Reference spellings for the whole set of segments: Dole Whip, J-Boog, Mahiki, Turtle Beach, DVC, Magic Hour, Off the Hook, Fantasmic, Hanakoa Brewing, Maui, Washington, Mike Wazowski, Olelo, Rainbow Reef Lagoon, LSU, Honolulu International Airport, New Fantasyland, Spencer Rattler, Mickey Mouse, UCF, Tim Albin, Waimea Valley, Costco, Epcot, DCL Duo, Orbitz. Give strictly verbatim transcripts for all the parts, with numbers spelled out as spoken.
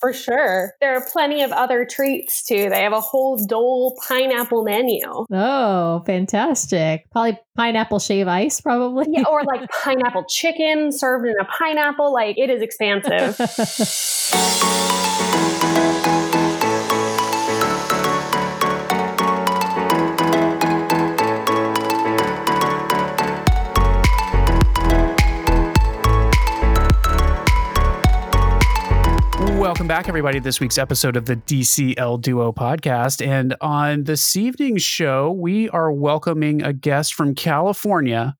For sure. There are plenty of other treats too. They have a whole Dole pineapple menu. Oh, fantastic. Probably pineapple shave ice, probably. Yeah, or like pineapple chicken served in a pineapple. Like, it is expansive. Welcome back, everybody, to this week's episode of the D C L Duo podcast. And on this evening's show, we are welcoming a guest from California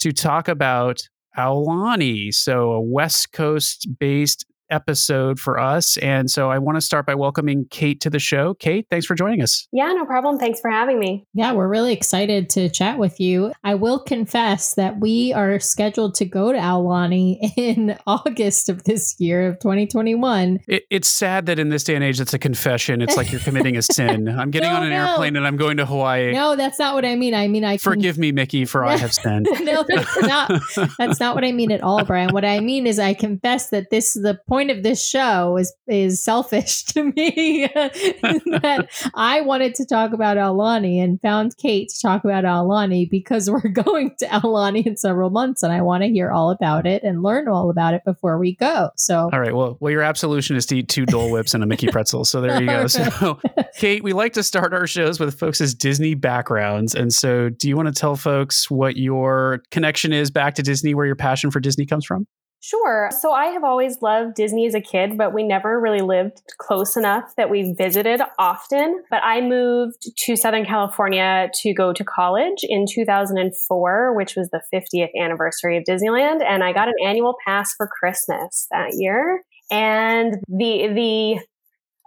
to talk about Aulani. So a West Coast-based episode for us. And so I want to start by welcoming Kate to the show. Kate, thanks for joining us. Yeah, no problem. Thanks for having me. Yeah, we're really excited to chat with you. I will confess that we are scheduled to go to Aulani in August of this year of twenty twenty-one. It, it's sad that in this day and age, that's a confession. It's like you're committing a sin. I'm getting no, on an no. airplane and I'm going to Hawaii. No, that's not what I mean. I mean, I forgive can... me, Mickey, for I have sinned. No, that's not. That's not what I mean at all, Brian. What I mean is I confess that this is the point of this show is is selfish to me that I wanted to talk about Aulani and found Kate to talk about Aulani because we're going to Aulani in several months and I want to hear all about it and learn all about it before we go. So all right, well well your absolution is to eat two Dole Whips and a Mickey pretzel, so there you go. So Kate, we like to start our shows with folks' Disney backgrounds, and so do you want to tell folks what your connection is back to Disney, where your passion for Disney comes from? Sure. So I have always loved Disney as a kid, but we never really lived close enough that we visited often. But I moved to Southern California to go to college in two thousand four, which was the fiftieth anniversary of Disneyland. And I got an annual pass for Christmas that year. And the the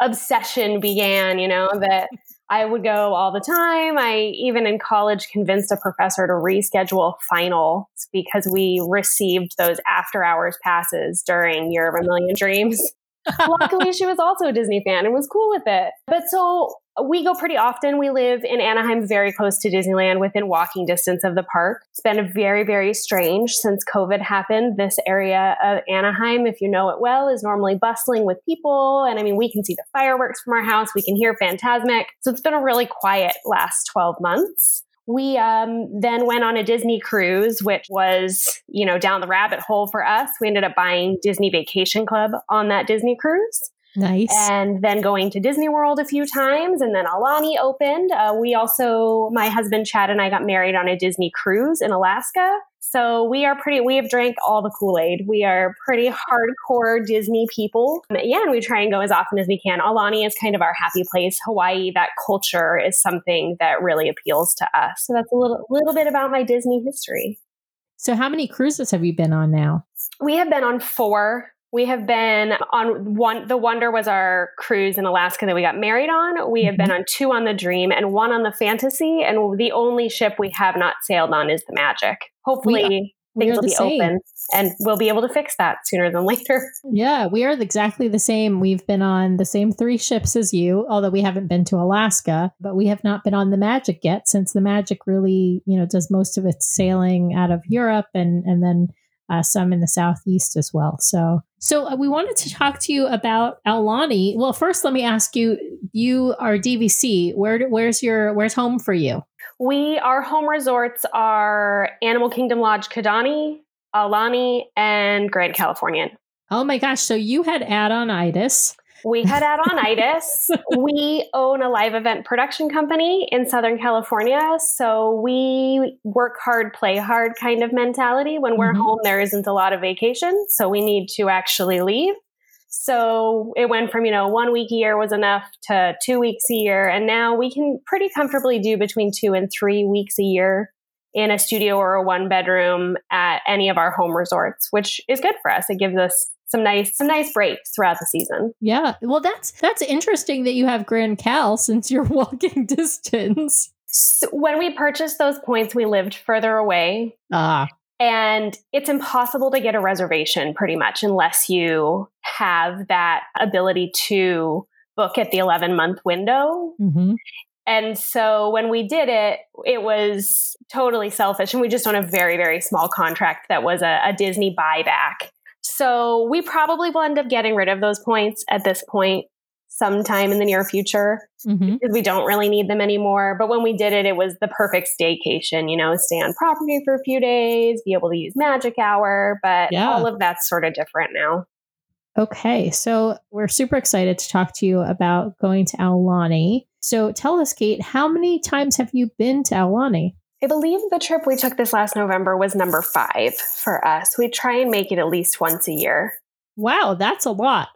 obsession began, you know, that I would go all the time. I, even in college, convinced a professor to reschedule finals because we received those after hours passes during Year of a Million Dreams. Luckily, she was also a Disney fan and was cool with it. But so we go pretty often. We live in Anaheim, very close to Disneyland, within walking distance of the park. It's been very, very strange since COVID happened. This area of Anaheim, if you know it well, is normally bustling with people. And I mean, we can see the fireworks from our house. We can hear Fantasmic. So it's been a really quiet last twelve months. We um, then went on a Disney cruise, which was, you know, down the rabbit hole for us. We ended up buying Disney Vacation Club on that Disney cruise. Nice. And then going to Disney World a few times, and then Aulani opened. Uh, we also, my husband Chad and I got married on a Disney cruise in Alaska. So we are pretty, we have drank all the Kool-Aid. We are pretty hardcore Disney people. Yeah, and we try and go as often as we can. Aulani is kind of our happy place. Hawaii, that culture is something that really appeals to us. So that's a little, little bit about my Disney history. So how many cruises have you been on now? We have been on four. We have been on one, the Wonder was our cruise in Alaska that we got married on. We have been on two on the Dream and one on the Fantasy. And the only ship we have not sailed on is the Magic. Hopefully we, things will be same. open and we'll be able to fix that sooner than later. Yeah, we are exactly the same. We've been on the same three ships as you, although we haven't been to Alaska, but we have not been on the Magic yet, since the Magic really, you know, does most of its sailing out of Europe and, and then Uh, some in the Southeast as well. So so we wanted to talk to you about Aulani. Well, first, let me ask you, you are D V C. Where, where's your where's home for you? We, our home resorts are Animal Kingdom Lodge Kidani, Aulani, and Grand Californian. Oh, my gosh. So you had add-on-itis. We had add-on-itis. We own a live event production company in Southern California. So we work hard, play hard kind of mentality. When we're mm-hmm. home, there isn't a lot of vacation. So we need to actually leave. So it went from, you know, one week a year was enough to two weeks a year. And now we can pretty comfortably do between two and three weeks a year in a studio or a one bedroom at any of our home resorts, which is good for us. It gives us Some nice, some nice breaks throughout the season. Yeah. Well, that's, that's interesting that you have Grand Cal since you're walking distance. So when we purchased those points, we lived further away. Ah. And it's impossible to get a reservation pretty much unless you have that ability to book at the eleven month window. Mm-hmm. And so when we did it, it was totally selfish. And we just owned a very, very small contract that was a, a Disney buyback. So we probably will end up getting rid of those points at this point sometime in the near future, mm-hmm. because we don't really need them anymore. But when we did it, it was the perfect staycation, you know, stay on property for a few days, be able to use Magic Hour, but yeah. all of that's sort of different now. Okay. So we're super excited to talk to you about going to Aulani. So tell us, Kate, how many times have you been to Aulani? I believe the trip we took this last November was number five for us. We try and make it at least once a year. Wow, that's a lot.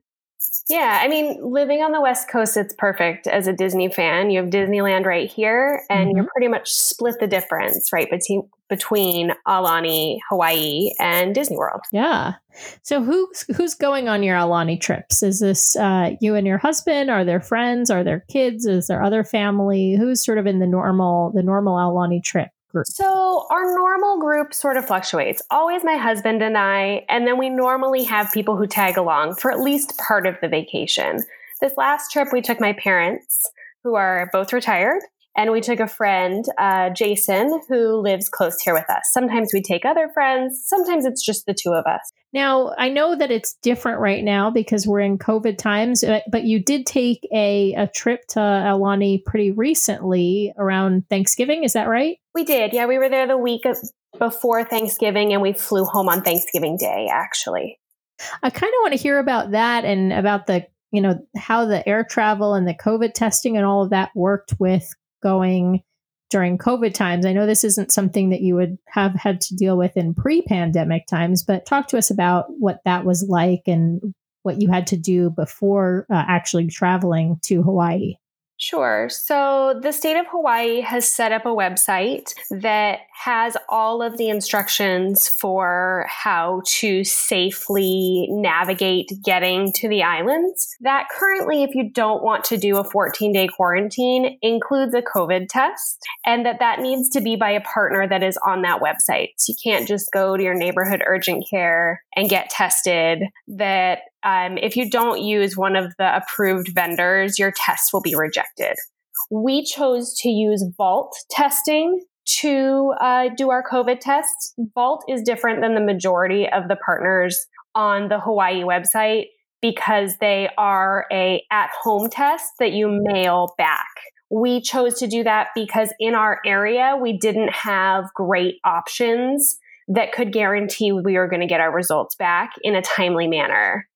Yeah, I mean, living on the West Coast, it's perfect as a Disney fan. You have Disneyland right here, and mm-hmm. you're pretty much split the difference, right, between between Aulani, Hawaii, and Disney World. Yeah. So who's who's going on your Aulani trips? Is this uh, you and your husband? Are there friends? Are there kids? Is there other family? Who's sort of in the normal the normal Aulani trip group? So our normal group sort of fluctuates. Always my husband and I, and then we normally have people who tag along for at least part of the vacation. This last trip, we took my parents, who are both retired, and we took a friend, uh, Jason, who lives close here with us. Sometimes we take other friends. Sometimes it's just the two of us. Now, I know that it's different right now because we're in COVID times, but you did take a, a trip to Aulani pretty recently around Thanksgiving. Is that right? We did. Yeah, we were there the week of, before Thanksgiving, and we flew home on Thanksgiving Day, actually. I kind of want to hear about that and about the, you know, how the air travel and the COVID testing and all of that worked with going during COVID times. I know this isn't something that you would have had to deal with in pre-pandemic times, but talk to us about what that was like and what you had to do before uh, actually traveling to Hawaii. Sure. So the state of Hawaii has set up a website that has all of the instructions for how to safely navigate getting to the islands. That currently, if you don't want to do a fourteen-day quarantine, includes a COVID test, and that that needs to be by a partner that is on that website. So you can't just go to your neighborhood urgent care and get tested. That Um, if you don't use one of the approved vendors, your test will be rejected. We chose to use Vault testing to uh, do our COVID tests. Vault is different than the majority of the partners on the Hawaii website because they are a at-home test that you mail back. We chose to do that because in our area, we didn't have great options that could guarantee we were going to get our results back in a timely manner.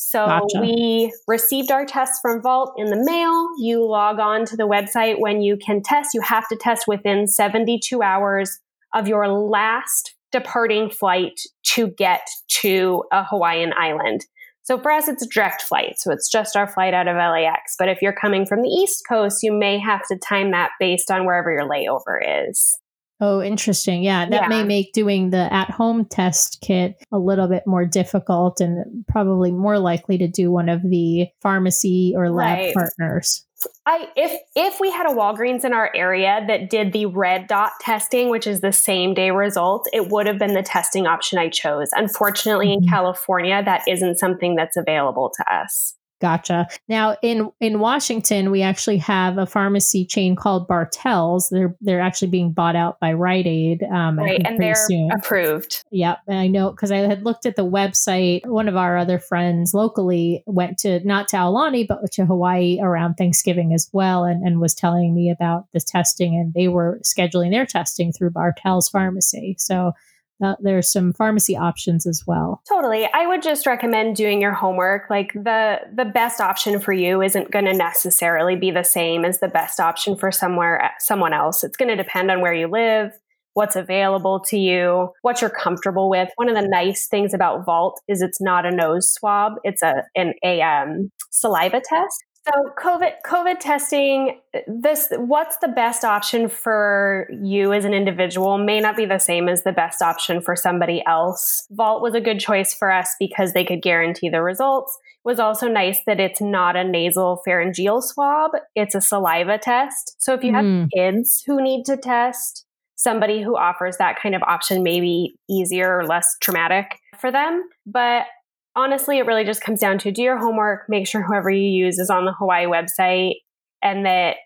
So gotcha. We received our tests from Vault in the mail. You log on to the website when you can test. You have to test within seventy-two hours of your last departing flight to get to a Hawaiian island. So for us, it's a direct flight. So it's just our flight out of L A X. But if you're coming from the East Coast, you may have to time that based on wherever your layover is. Oh, interesting. Yeah, that yeah. may make doing the at-home test kit a little bit more difficult and probably more likely to do one of the pharmacy or lab right. partners. I if if we had a Walgreens in our area that did the red dot testing, which is the same day results, it would have been the testing option I chose. Unfortunately, mm-hmm. in California, that isn't something that's available to us. Gotcha. Now, in, in Washington, we actually have a pharmacy chain called Bartels. They're they're actually being bought out by Rite Aid. Um, right, and they're soon. Approved. Yep. And I know because I had looked at the website. One of our other friends locally went to, not to Aulani, but to Hawaii around Thanksgiving as well, and, and was telling me about this testing, and they were scheduling their testing through Bartels Pharmacy. So Uh, there's some pharmacy options as well. Totally. I would just recommend doing your homework. Like the the best option for you isn't going to necessarily be the same as the best option for somewhere someone else. It's going to depend on where you live, what's available to you, what you're comfortable with. One of the nice things about Vault is it's not a nose swab. It's a an a um, saliva test. So COVID, COVID testing, this, what's the best option for you as an individual may not be the same as the best option for somebody else. Vault was a good choice for us because they could guarantee the results. It was also nice that it's not a nasal pharyngeal swab. It's a saliva test. So if you have mm. kids who need to test, somebody who offers that kind of option may be easier or less traumatic for them. But honestly, it really just comes down to do your homework, make sure whoever you use is on the Hawaii website, and that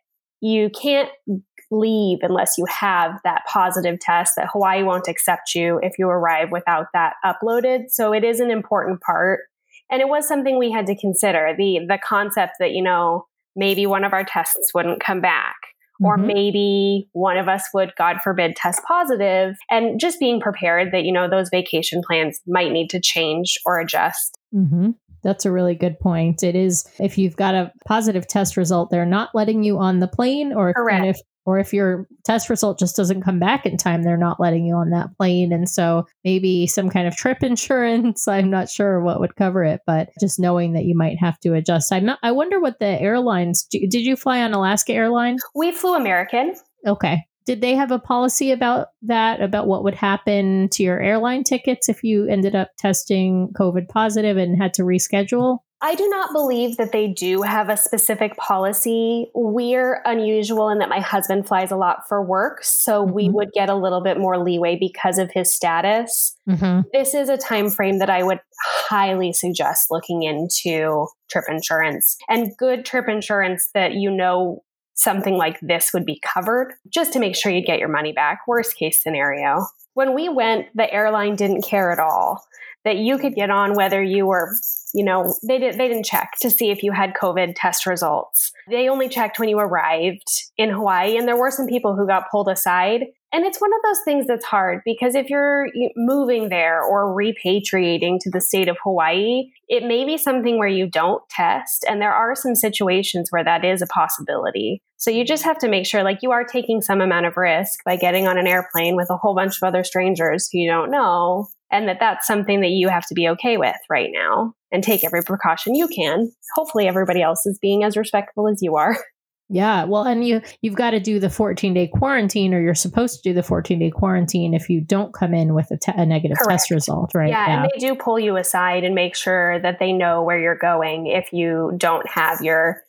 you can't leave unless you have that positive test, that Hawaii won't accept you if you arrive without that uploaded. So it is an important part. And it was something we had to consider, the the concept that, you know, maybe one of our tests wouldn't come back, mm-hmm. or maybe one of us would, God forbid, test positive, and just being prepared that, you know, those vacation plans might need to change or adjust. Mm-hmm. That's a really good point. It is, if you've got a positive test result, they're not letting you on the plane, or Correct. if or if your test result just doesn't come back in time, they're not letting you on that plane. And so maybe some kind of trip insurance, I'm not sure what would cover it, but just knowing that you might have to adjust. I'm not, I wonder what the airlines, did you fly on Alaska Airlines? We flew American. Okay. Did they have a policy about that, about what would happen to your airline tickets if you ended up testing COVID positive and had to reschedule? I do not believe that they do have a specific policy. We're unusual in that my husband flies a lot for work, so mm-hmm. we would get a little bit more leeway because of his status. Mm-hmm. This is a time frame that I would highly suggest looking into trip insurance, and good trip insurance that you know something like this would be covered, just to make sure you get your money back. Worst case scenario. When we went, the airline didn't care at all that you could get on whether you were, you know, they didn't, they didn't check to see if you had COVID test results. They only checked when you arrived in Hawaii. And there were some people who got pulled aside. And it's one of those things that's hard, because if you're moving there or repatriating to the state of Hawaii, it may be something where you don't test. And there are some situations where that is a possibility. So you just have to make sure, like, you are taking some amount of risk by getting on an airplane with a whole bunch of other strangers who you don't know, and that that's something that you have to be okay with right now and take every precaution you can. Hopefully everybody else is being as respectful as you are. Yeah. Well, and you, you've got to do the fourteen day quarantine, or you're supposed to do the fourteen day quarantine if you don't come in with a, te- a negative Correct. test result, right? Yeah, yeah. And they do pull you aside and make sure that they know where you're going if you don't have your,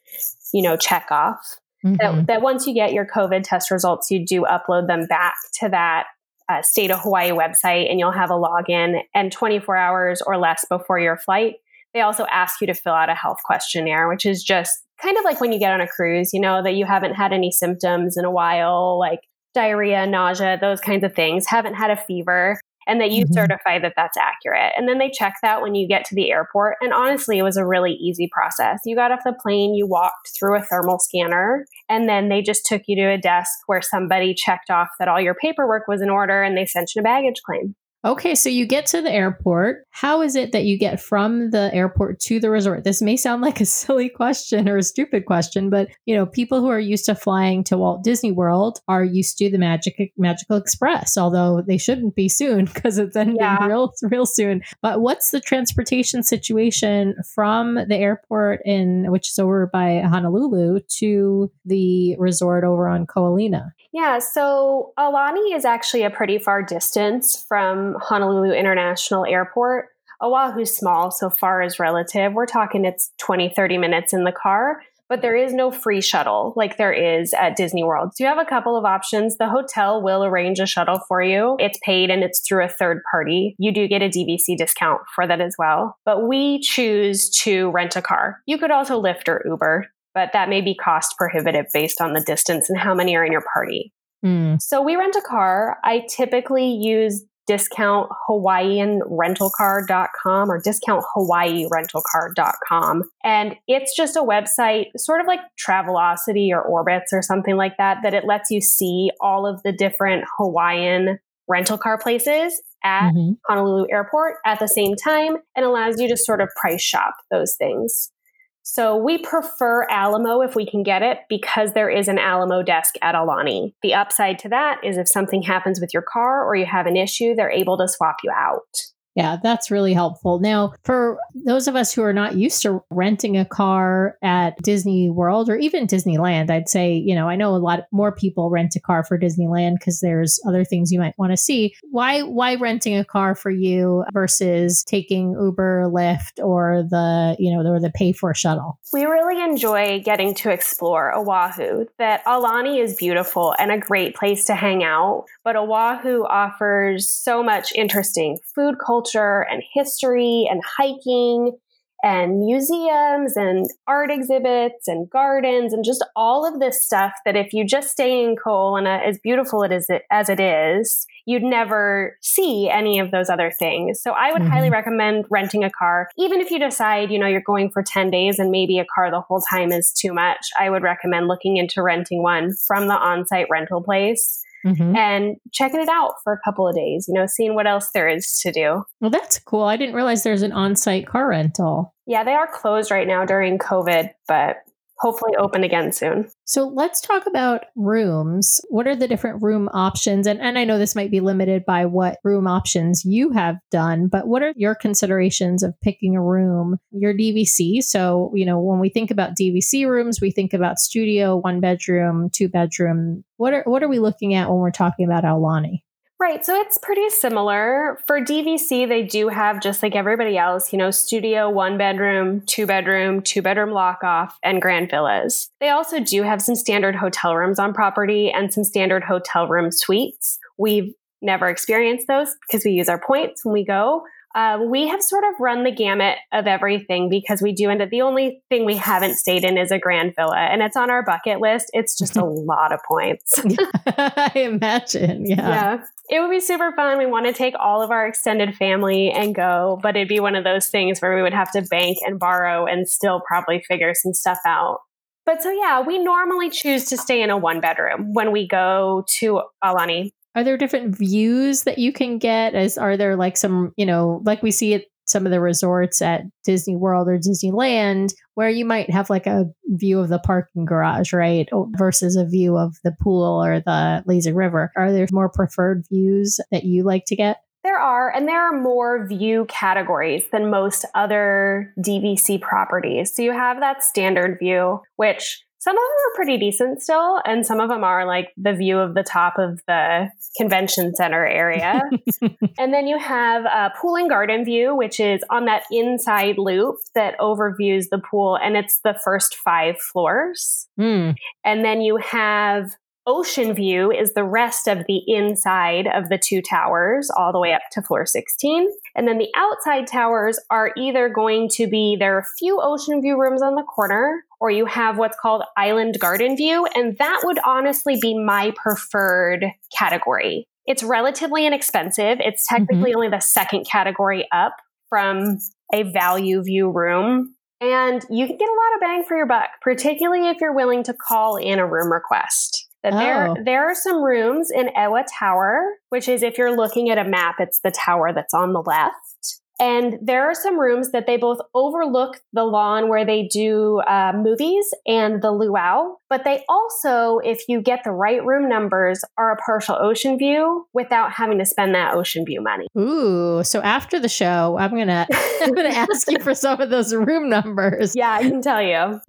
you know, check off. Mm-hmm. That, that once you get your COVID test results, you do upload them back to that uh, state of Hawaii website, and you'll have a login, and twenty-four hours or less before your flight, they also ask you to fill out a health questionnaire, which is just kind of like when you get on a cruise, you know, that you haven't had any symptoms in a while, like diarrhea, nausea, those kinds of things, haven't had a fever, and that you mm-hmm. certify that that's accurate. And then they check that when you get to the airport. And honestly, it was a really easy process. You got off the plane, you walked through a thermal scanner, and then they just took you to a desk where somebody checked off that all your paperwork was in order, and they sent you a baggage claim. Okay, so you get to the airport. How is it that you get from the airport to the resort? This may sound like a silly question or a stupid question, but, you know, people who are used to flying to Walt Disney World are used to the Magic Magical Express, although they shouldn't be soon, because it's ending yeah. real, real soon. But what's the transportation situation from the airport, in which is over by Honolulu, to the resort over on Ko Olina? Yeah, so Aulani is actually a pretty far distance from Honolulu International Airport. Oahu's small, so far is relative. We're talking it's twenty, thirty minutes in the car, but there is no free shuttle like there is at Disney World. So you have a couple of options. The hotel will arrange a shuttle for you. It's paid, and it's through a third party. You do get a D V C discount for that as well. But we choose to rent a car. You could also Lyft or Uber, but that may be cost prohibitive based on the distance and how many are in your party. Mm. So we rent a car. I typically use discount Hawaiian rental car dot com or discount Hawaii rental car dot com. And it's just a website, sort of like Travelocity or Orbitz or something like that, that it lets you see all of the different Hawaiian rental car places at mm-hmm. Honolulu Airport at the same time, and allows you to sort of price shop those things. So we prefer Alamo if we can get it, because there is an Alamo desk at Aulani. The upside to that is if something happens with your car or you have an issue, they're able to swap you out. Yeah, that's really helpful. Now, for those of us who are not used to renting a car at Disney World or even Disneyland, I'd say, you know, I know a lot more people rent a car for Disneyland because there's other things you might want to see. Why why renting a car for you versus taking Uber, Lyft, or the, you know, or the pay for shuttle? We really enjoy getting to explore Oahu. That Aulani is beautiful and a great place to hang out, but Oahu offers so much interesting food culture and history and hiking and museums and art exhibits and gardens and just all of this stuff that if you just stay in Ko Olina, as beautiful it is as it is, you'd never see any of those other things. So I would mm-hmm. highly recommend renting a car. Even if you decide, you know, you're going for ten days and maybe a car the whole time is too much, I would recommend looking into renting one from the on-site rental place. Mm-hmm. And checking it out for a couple of days, you know, seeing what else there is to do. Well, that's cool. I didn't realize there's an on-site car rental. Yeah, they are closed right now during COVID, but hopefully open again soon. So let's talk about rooms. What are the different room options? And, and I know this might be limited by what room options you have done, but what are your considerations of picking a room? Your D V C. So, you know, when we think about D V C rooms, we think about studio, one bedroom, two bedroom. What are, what are we looking at when we're talking about Aulani? Right. So it's pretty similar. For D V C, they do have, just like everybody else, you know, studio, one bedroom, two bedroom, two bedroom lock off, and grand villas. They also do have some standard hotel rooms on property and some standard hotel room suites. We've never experienced those because we use our points when we go. Uh, we have sort of run the gamut of everything because we do end up, the only thing we haven't stayed in is a grand villa, and it's on our bucket list. It's just a lot of points. I imagine. Yeah. Yeah. It would be super fun. We want to take all of our extended family and go, but it'd be one of those things where we would have to bank and borrow and still probably figure some stuff out. But so, yeah, we normally choose to stay in a one bedroom when we go to Aulani. Are there different views that you can get? As are there like some, you know, like we see at some of the resorts at Disney World or Disneyland, where you might have like a view of the parking garage, right? Versus a view of the pool or the lazy river. Are there more preferred views that you like to get? There are, and there are more view categories than most other D V C properties. So you have that standard view, which some of them are pretty decent still, and some of them are like the view of the top of the convention center area. And then you have a pool and garden view, which is on that inside loop that overviews the pool, and it's the first five floors. Mm. And then you have ocean view is the rest of the inside of the two towers all the way up to floor sixteen. And then the outside towers are either going to be, there are a few ocean view rooms on the corner, or you have what's called island garden view. And that would honestly be my preferred category. It's relatively inexpensive. It's technically mm-hmm. only the second category up from a value view room. And you can get a lot of bang for your buck, particularly if you're willing to call in a room request. That oh. there, there are some rooms in Ewa Tower, which is, if you're looking at a map, it's the tower that's on the left. And there are some rooms that they both overlook the lawn where they do uh, movies and the luau. But they also, if you get the right room numbers, are a partial ocean view without having to spend that ocean view money. Ooh. So after the show, I'm going to I'm gonna ask you for some of those room numbers. Yeah, I can tell you.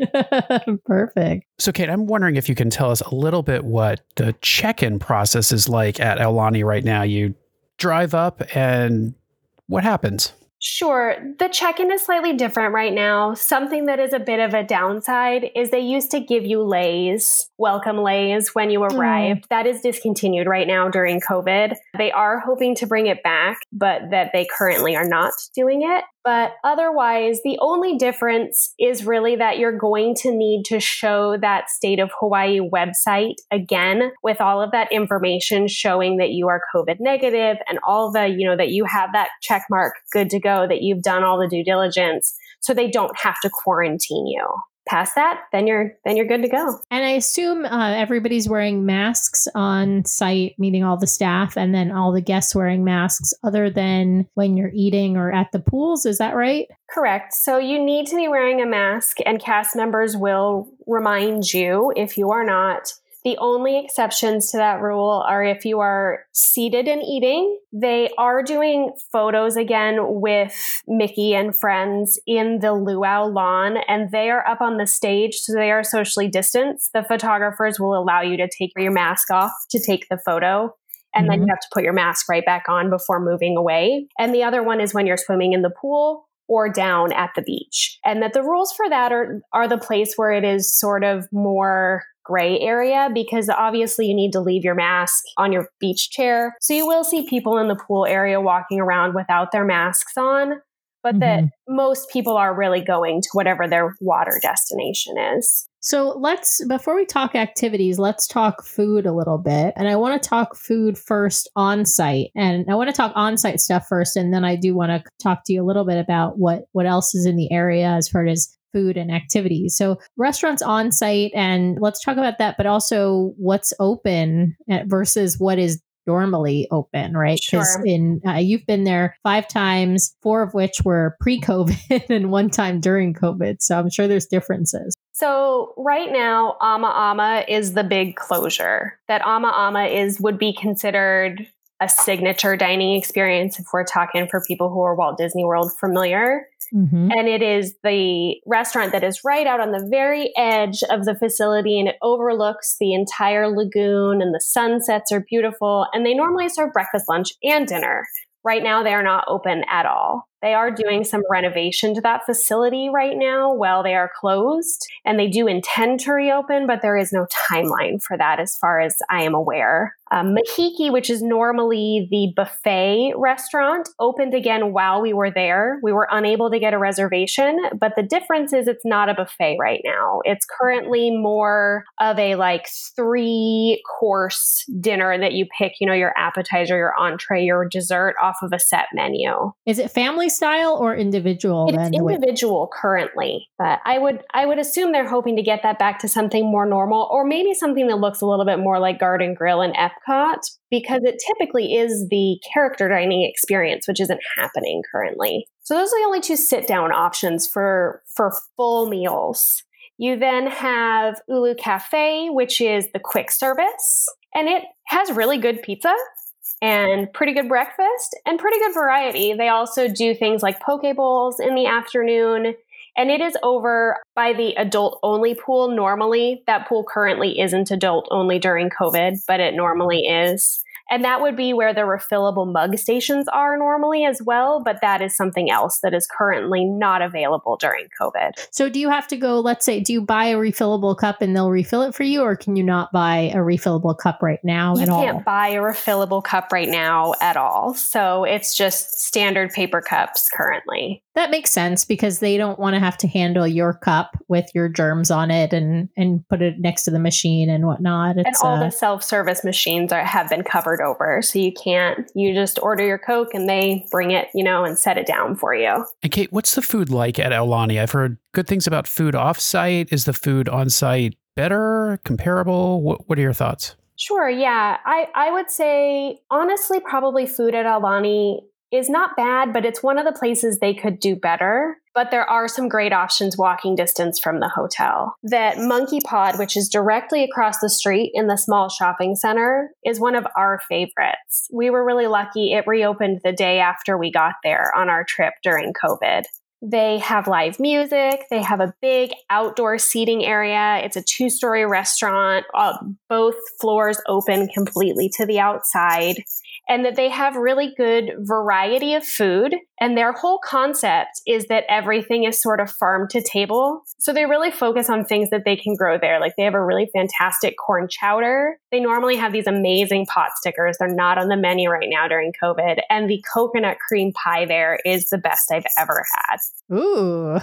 Perfect. So Kate, I'm wondering if you can tell us a little bit what the check-in process is like at Aulani right now. You drive up and... what happens? Sure. The check-in is slightly different right now. Something that is a bit of a downside is they used to give you lays, welcome lays, when you arrived. Mm. That is discontinued right now during COVID. They are hoping to bring it back, but that they currently are not doing it. But otherwise, the only difference is really that you're going to need to show that State of Hawaii website again with all of that information showing that you are COVID negative and all the, you know, that you have that check mark good to go, that you've done all the due diligence, so they don't have to quarantine you. Past that, then you're then you're good to go. And I assume uh, everybody's wearing masks on site, meaning all the staff, and then all the guests wearing masks other than when you're eating or at the pools. Is that right? Correct. So you need to be wearing a mask, and cast members will remind you if you are not. The only exceptions to that rule are if you are seated and eating. They are doing photos again with Mickey and friends in the luau lawn, and they are up on the stage, so they are socially distanced. The photographers will allow you to take your mask off to take the photo. And mm-hmm. then you have to put your mask right back on before moving away. And the other one is when you're swimming in the pool or down at the beach. And that the rules for that are, are the place where it is sort of more gray area, because obviously you need to leave your mask on your beach chair. So you will see people in the pool area walking around without their masks on. but mm-hmm. that most people are really going to whatever their water destination is. So let's, before we talk activities, let's talk food a little bit. And I want to talk food first on site. And I want to talk on site stuff first. And then I do want to talk to you a little bit about what, what else is in the area as far as food and activities. So restaurants on site, and let's talk about that, but also what's open versus what is normally open, right? Because sure. in uh, you've been there five times, four of which were pre-COVID and one time during COVID. So I'm sure there's differences. So right now, AMA'AMA is the big closure. That AMA'AMA is would be considered a signature dining experience if we're talking for people who are Walt Disney World familiar. Mm-hmm. And it is the restaurant that is right out on the very edge of the facility, and it overlooks the entire lagoon, and the sunsets are beautiful. And they normally serve breakfast, lunch, and dinner. Right now, they are not open at all. They are doing some renovation to that facility right now while they are closed, and they do intend to reopen, but there is no timeline for that as far as I am aware. Um, Mahiki, which is normally the buffet restaurant, opened again while we were there. We were unable to get a reservation, but the difference is it's not a buffet right now. It's currently more of a like three course dinner that you pick, you know, your appetizer, your entree, your dessert off of a set menu. Is it family style or individual? It's then? individual currently, but I would I would assume they're hoping to get that back to something more normal, or maybe something that looks a little bit more like Garden Grill and Epcot, because it typically is the character dining experience, which isn't happening currently. So those are the only two sit-down options for for full meals. You then have Ulu Cafe, which is the quick service, and it has really good pizza and pretty good breakfast and pretty good variety. They also do things like poke bowls in the afternoon, and it is over by the adult only pool normally. That pool currently isn't adult only during COVID, but it normally is. And that would be where the refillable mug stations are normally as well, but that is something else that is currently not available during COVID. So do you have to go, let's say, do you buy a refillable cup and they'll refill it for you, or can you not buy a refillable cup right now at all? You can't buy a refillable cup right now at all. So it's just standard paper cups currently. That makes sense, because they don't want to have to handle your cup with your germs on it and, and put it next to the machine and whatnot. It's, and all uh, the self-service machines are, have been covered over. So you can't, you just order your Coke and they bring it, you know, and set it down for you. And Kate, what's the food like at Aulani? I've heard good things about food off-site. Is the food on-site better, comparable? What, what are your thoughts? Sure. Yeah. I, I would say, honestly, probably food at Aulani is not bad, but it's one of the places they could do better. But there are some great options walking distance from the hotel. That Monkey Pod, which is directly across the street in the small shopping center, is one of our favorites. We were really lucky. It reopened the day after we got there on our trip during COVID. They have live music. They have a big outdoor seating area. It's a two-story restaurant. Uh, both floors open completely to the outside. And that they have really good variety of food. And their whole concept is that everything is sort of farm to table. So they really focus on things that they can grow there. Like they have a really fantastic corn chowder. They normally have these amazing pot stickers. They're not on the menu right now during COVID. And the coconut cream pie there is the best I've ever had. Ooh,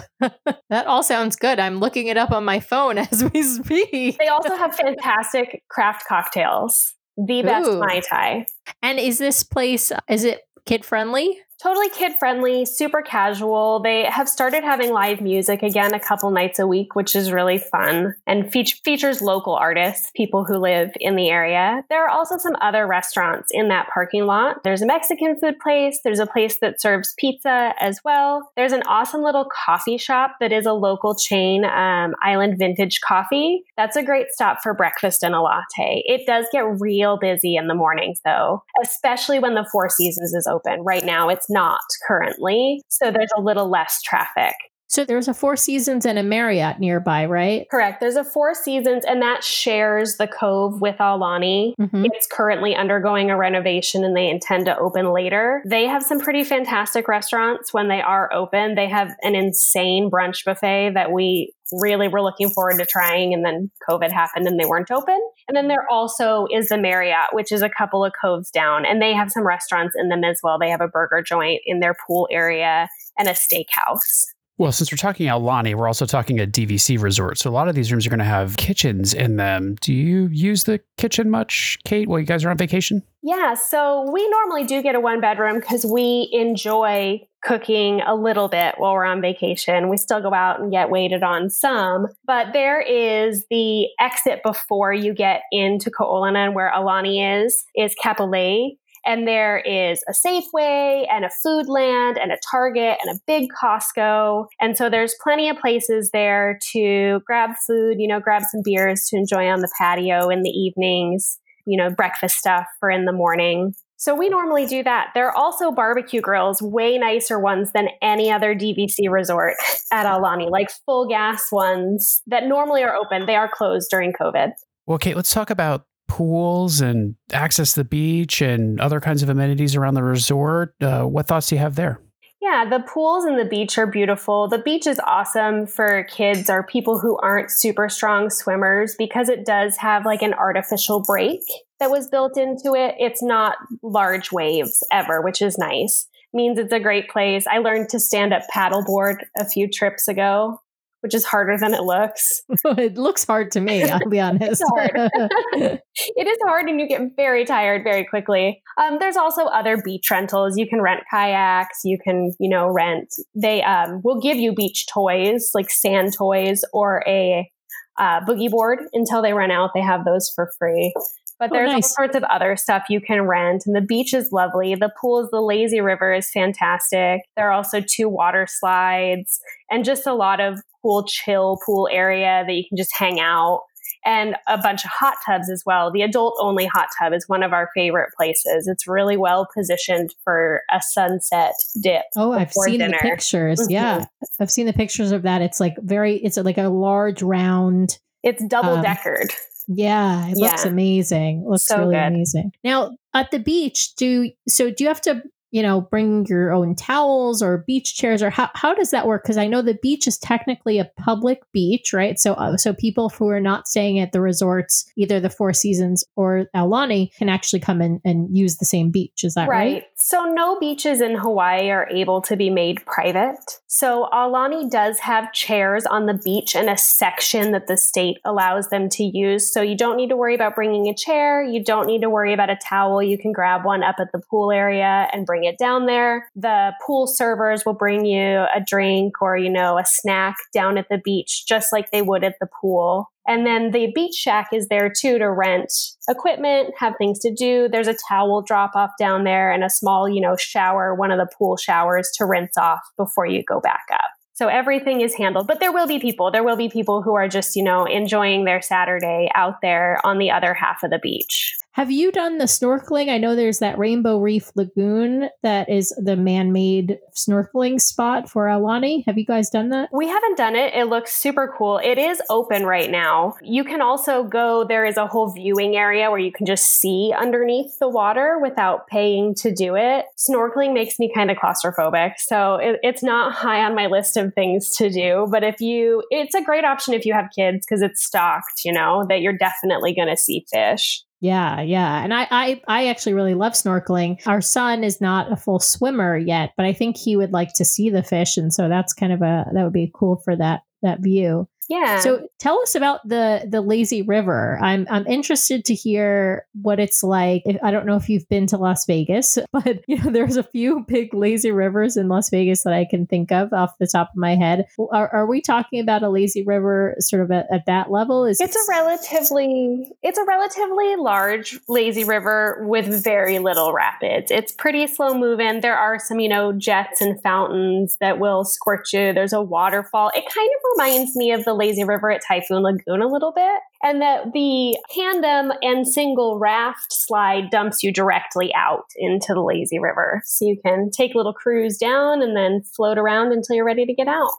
that all sounds good. I'm looking it up on my phone as we speak. They also have fantastic craft cocktails. The best Ooh. Mai Tai. And is this place, is it kid friendly? Totally kid friendly, super casual. They have started having live music again a couple nights a week, which is really fun, and fe- features local artists, people who live in the area. There are also some other restaurants in that parking lot. There's a Mexican food place. There's a place that serves pizza as well. There's an awesome little coffee shop that is a local chain, um, Island Vintage Coffee. That's a great stop for breakfast and a latte. It does get real busy in the mornings though, especially when the Four Seasons is open. Right now, it's not currently. So there's a little less traffic. So there's a Four Seasons and a Marriott nearby, right? Correct. There's a Four Seasons, and that shares the Cove with Aulani. Mm-hmm. It's currently undergoing a renovation, and they intend to open later. They have some pretty fantastic restaurants when they are open. They have an insane brunch buffet that we really were looking forward to trying, and then COVID happened and they weren't open. And then there also is the Marriott, which is a couple of coves down, and they have some restaurants in them as well. They have a burger joint in their pool area and a steakhouse. Well, since we're talking Aulani, we're also talking a D V C resort. So a lot of these rooms are going to have kitchens in them. Do you use the kitchen much, Kate, while you guys are on vacation? Yeah. So we normally do get a one bedroom because we enjoy cooking a little bit while we're on vacation. We still go out and get waited on some, but there is the exit before you get into Ko Olina, and where Aulani is, is Kapolei. And there is a Safeway and a Foodland and a Target and a big Costco. And so there's plenty of places there to grab food, you know, grab some beers to enjoy on the patio in the evenings, you know, breakfast stuff for in the morning. So we normally do that. There are also barbecue grills, way nicer ones than any other D V C resort at Aulani, like full gas ones that normally are open. They are closed during COVID. Well, Kate, let's talk about pools and access to the beach and other kinds of amenities around the resort. Uh, what thoughts do you have there? Yeah, the pools and the beach are beautiful. The beach is awesome for kids or people who aren't super strong swimmers because it does have like an artificial break that was built into it. It's not large waves ever, which is nice. It means it's a great place. I learned to stand up paddleboard a few trips ago, which is harder than it looks. It looks hard to me, I'll be honest. It is hard, and you get very tired very quickly. Um, there's also other beach rentals. You can rent kayaks. You can, you know, rent. They um, will give you beach toys, like sand toys or a uh, boogie board until they run out. They have those for free. But there's oh, nice. all sorts of other stuff you can rent. And the beach is lovely. The pools, the lazy river is fantastic. There are also two water slides and just a lot of pool chill pool area that you can just hang out, and a bunch of hot tubs as well. The adult only hot tub is one of our favorite places. It's really well positioned for a sunset dip. Oh, I've seen dinner. the pictures. Mm-hmm. Yeah. I've seen the pictures of that. It's like very, it's like a large round. It's double um, deckered. Yeah. It yeah. looks amazing. Looks so really good. amazing. Now at the beach, do, so do you have to, you know, bring your own towels or beach chairs, or how, how does that work? Because I know the beach is technically a public beach, right? So uh, so people who are not staying at the resorts, either the Four Seasons or Aulani, can actually come in and use the same beach. Is that right? Right. So no beaches in Hawaii are able to be made private. So Aulani does have chairs on the beach and a section that the state allows them to use. So you don't need to worry about bringing a chair. You don't need to worry about a towel. You can grab one up at the pool area and bring it down there. The pool servers will bring you a drink or, you know, a snack down at the beach, just like they would at the pool. And then the beach shack is there too to rent equipment, have things to do. There's a towel drop off down there and a small, you know, shower, one of the pool showers to rinse off before you go back up. So everything is handled, but there will be people, there will be people who are just, you know, enjoying their Saturday out there on the other half of the beach. Have you done the snorkeling? I know there's that Rainbow Reef Lagoon that is the man-made snorkeling spot for Aulani. Have you guys done that? We haven't done it. It looks super cool. It is open right now. You can also go, there is a whole viewing area where you can just see underneath the water without paying to do it. Snorkeling makes me kind of claustrophobic, so it, it's not high on my list of things to do. But if you, it's a great option if you have kids because it's stocked, you know, that you're definitely going to see fish. Yeah, yeah. And I, I I actually really love snorkeling. Our son is not a full swimmer yet, but I think he would like to see the fish. And so that's kind of a, that would be cool for that that view. Yeah. So tell us about the the lazy river. I'm I'm interested to hear what it's like. I don't know if you've been to Las Vegas, but you know there's a few big lazy rivers in Las Vegas that I can think of off the top of my head. Are, are we talking about a lazy river sort of at, at that level? Is it's a relatively it's a relatively large lazy river with very little rapids. It's pretty slow moving. There are some you know jets and fountains that will squirt you. There's a waterfall. It kind of reminds me of the lazy river at Typhoon Lagoon a little bit, and that the tandem and single raft slide dumps you directly out into the lazy river. So you can take a little cruise down and then float around until you're ready to get out.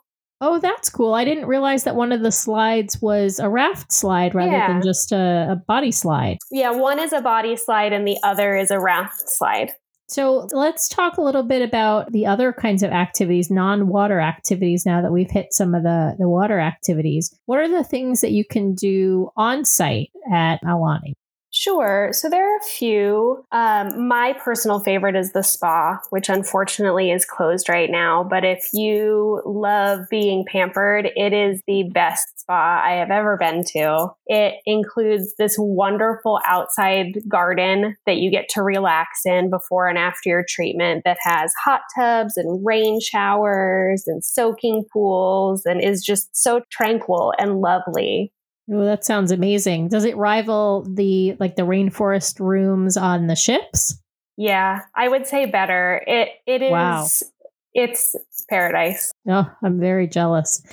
Oh, that's cool. I didn't realize that one of the slides was a raft slide rather yeah. than just a, a body slide. Yeah, one is a body slide and the other is a raft slide. So let's talk a little bit about the other kinds of activities, non-water activities, now that we've hit some of the, the water activities. What are the things that you can do on site at Aulani? Sure. So there are a few. Um, my personal favorite is the spa, which unfortunately is closed right now. But if you love being pampered, it is the best spa I have ever been to. It includes this wonderful outside garden that you get to relax in before and after your treatment that has hot tubs and rain showers and soaking pools and is just so tranquil and lovely. Oh, that sounds amazing. Does it rival the like the rainforest rooms on the ships? Yeah, I would say better. It it is wow. It's paradise. Oh, I'm very jealous.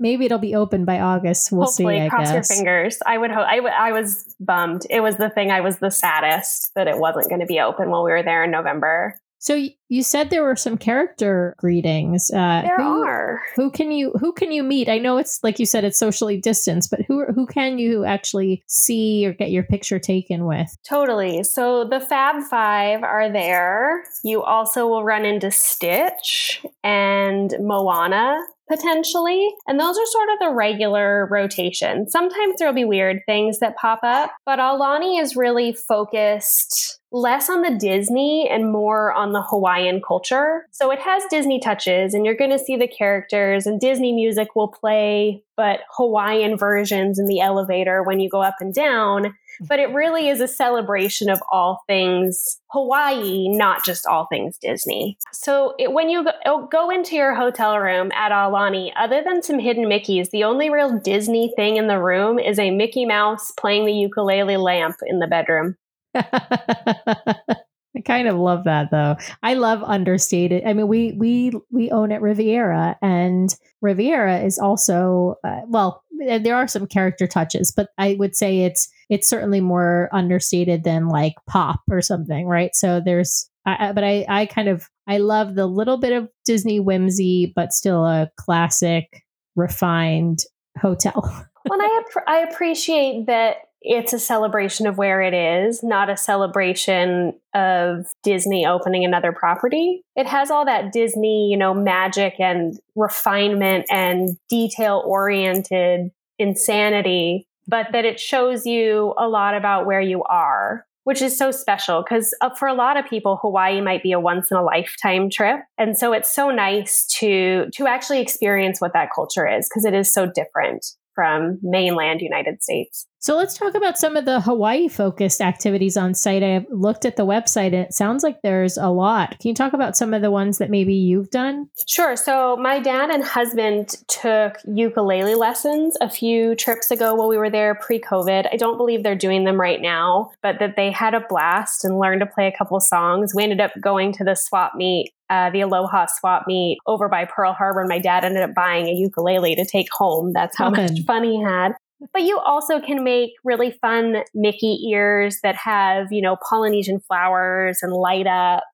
Maybe it'll be open by August. We'll Hopefully, see. I cross guess. Your fingers. I would hope I, w- I was bummed. It was the thing I was the saddest that it wasn't going to be open while we were there in November. So you said there were some character greetings. Uh, there who, are. Who can you who can you meet? I know it's like you said, it's socially distanced, but who who can you actually see or get your picture taken with? Totally. So the Fab Five are there. You also will run into Stitch and Moana potentially, and those are sort of the regular rotation. Sometimes there will be weird things that pop up, but Aulani is really focused less on the Disney and more on the Hawaiian culture. So it has Disney touches and you're going to see the characters and Disney music will play, but Hawaiian versions in the elevator when you go up and down. But it really is a celebration of all things Hawaii, not just all things Disney. So it, when you go, go into your hotel room at Aulani, other than some hidden Mickeys, the only real Disney thing in the room is a Mickey Mouse playing the ukulele lamp in the bedroom. I kind of love that, though. I love understated. I mean, we we we own at Riviera, and Riviera is also uh, well. There are some character touches, but I would say it's it's certainly more understated than like Pop or something, right? So there's, I, I, but I I kind of I love the little bit of Disney whimsy, but still a classic, refined hotel. Well, I ap- I appreciate that. It's a celebration of where it is, not a celebration of Disney opening another property. It has all that Disney, you know, magic and refinement and detail-oriented insanity, but that it shows you a lot about where you are, which is so special because for a lot of people, Hawaii might be a once-in-a-lifetime trip. And so it's so nice to to actually experience what that culture is because it is so different from mainland United States. So let's talk about some of the Hawaii-focused activities on site. I've looked at the website and it sounds like there's a lot. Can you talk about some of the ones that maybe you've done? Sure. So my dad and husband took ukulele lessons a few trips ago while we were there pre-COVID. I don't believe they're doing them right now, but that they had a blast and learned to play a couple songs. We ended up going to the swap meet, uh, the Aloha Swap Meet over by Pearl Harbor, and my dad ended up buying a ukulele to take home. That's how Fun. much fun he had. But you also can make really fun Mickey ears that have, you know, Polynesian flowers and light up.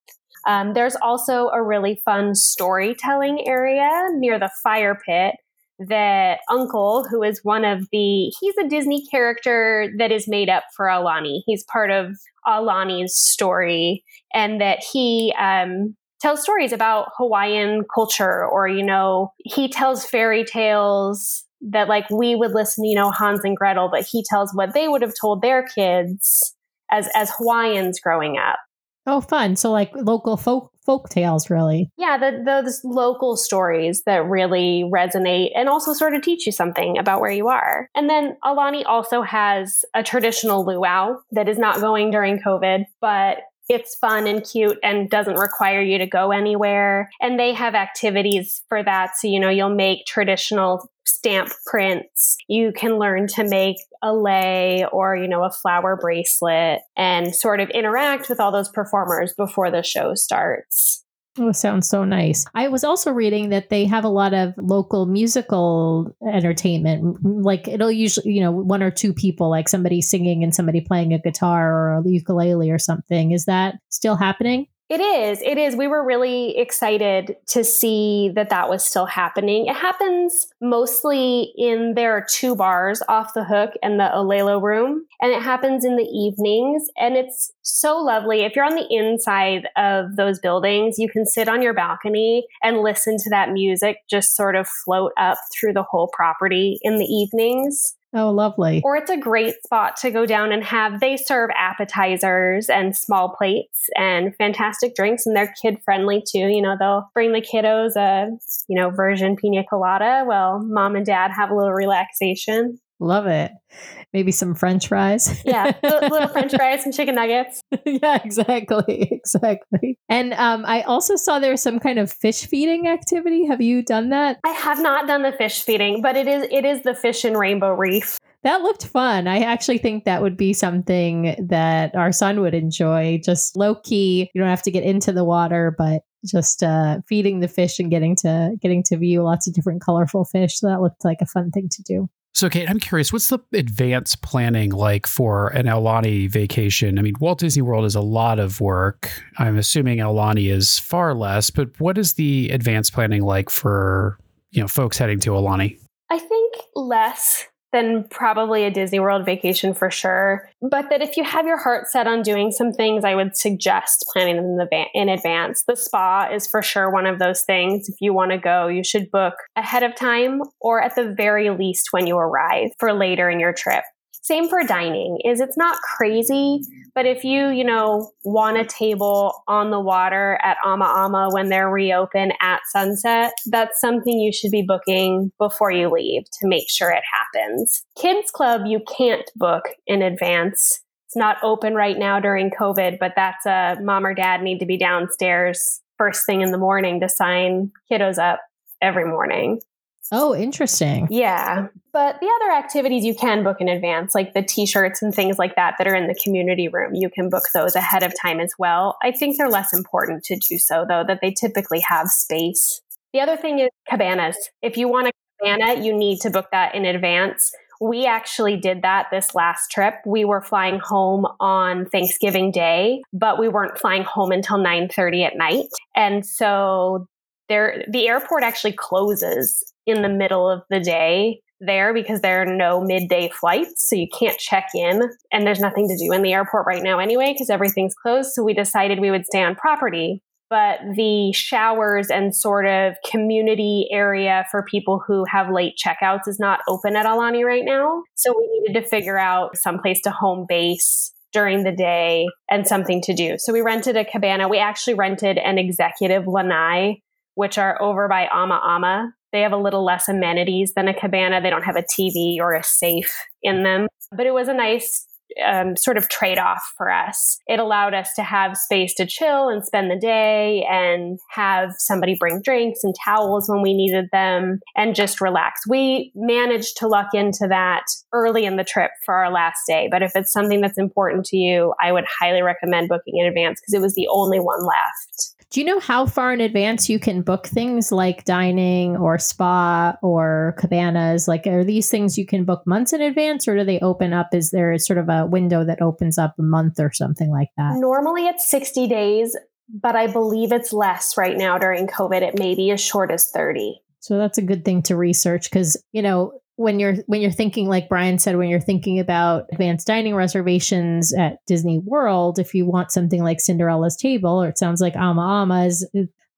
Um, there's also a really fun storytelling area near the fire pit that Uncle, who is one of the, he's a Disney character that is made up for Aulani. He's part of Aulani's story, and that he um, tells stories about Hawaiian culture, or, you know, he tells fairy tales that like we would listen, you know, Hans and Gretel, but he tells what they would have told their kids as as Hawaiians growing up. Oh, fun. So like local folk folk tales, really. Yeah, the, those local stories that really resonate and also sort of teach you something about where you are. And then Aulani also has a traditional luau that is not going during COVID, but it's fun and cute and doesn't require you to go anywhere. And they have activities for that. So, you know, you'll make traditional stamp prints. You can learn to make a lei or, you know, a flower bracelet and sort of interact with all those performers before the show starts. Oh, sounds so nice. I was also reading that they have a lot of local musical entertainment. Like it'll usually, you know, one or two people, like somebody singing and somebody playing a guitar or a ukulele or something. Is that still happening? It is. It is. We were really excited to see that that was still happening. It happens mostly in there are two bars, Off the Hook and the Olelo Room, and it happens in the evenings. And it's so lovely. If you're on the inside of those buildings, you can sit on your balcony and listen to that music just sort of float up through the whole property in the evenings. Oh, lovely. Or it's a great spot to go down and have, they serve appetizers and small plates and fantastic drinks, and they're kid friendly too. You know, they'll bring the kiddos a, you know, virgin pina colada while mom and dad have a little relaxation. Love it. Maybe some French fries. Yeah, little French fries, some chicken nuggets. Yeah, exactly. Exactly. And um, I also saw there's some kind of fish feeding activity. Have you done that? I have not done the fish feeding, but it is it is the fish in Rainbow Reef. That looked fun. I actually think that would be something that our son would enjoy. Just low key. You don't have to get into the water, but just uh, feeding the fish and getting to getting to view lots of different colorful fish. So that looked like a fun thing to do. So, Kate, I'm curious, what's the advance planning like for an Aulani vacation? I mean, Walt Disney World is a lot of work. I'm assuming Aulani is far less, but what is the advance planning like for, you know, folks heading to Aulani? I think less than probably a Disney World vacation for sure. But that if you have your heart set on doing some things, I would suggest planning them in, the va- in advance. The spa is for sure one of those things. If you want to go, you should book ahead of time or at the very least when you arrive for later in your trip. Same for dining, is it's not crazy, but if you, you know, want a table on the water at AMA'AMA when they're reopen at sunset, that's something you should be booking before you leave to make sure it happens. Kids Club, you can't book in advance. It's not open right now during COVID, but that's a mom or dad need to be downstairs first thing in the morning to sign kiddos up every morning. Oh, interesting. Yeah. But the other activities you can book in advance, like the t-shirts and things like that that are in the community room, you can book those ahead of time as well. I think they're less important to do so, though, that they typically have space. The other thing is cabanas. If you want a cabana, you need to book that in advance. We actually did that this last trip. We were flying home on Thanksgiving Day, but we weren't flying home until nine thirty at night. And so there, the airport actually closes in the middle of the day there because there are no midday flights. So you can't check in, and there's nothing to do in the airport right now anyway, because everything's closed. So we decided we would stay on property, but the showers and sort of community area for people who have late checkouts is not open at Aulani right now. So we needed to figure out someplace to home base during the day and something to do. So we rented a cabana. We actually rented an executive lanai, which are over by AMA'AMA. They have a little less amenities than a cabana. They don't have a T V or a safe in them. But it was a nice um, sort of trade-off for us. It allowed us to have space to chill and spend the day and have somebody bring drinks and towels when we needed them and just relax. We managed to luck into that early in the trip for our last day. But if it's something that's important to you, I would highly recommend booking in advance because it was the only one left. Do you know how far in advance you can book things like dining or spa or cabanas? Like, are these things you can book months in advance, or do they open up? Is there sort of a window that opens up a month or something like that? Normally it's sixty days, but I believe it's less right now during COVID. It may be as short as thirty. So that's a good thing to research because, you know, When you're when you're thinking, like Brian said, when you're thinking about advanced dining reservations at Disney World, if you want something like Cinderella's Table, or it sounds like AMA'AMA is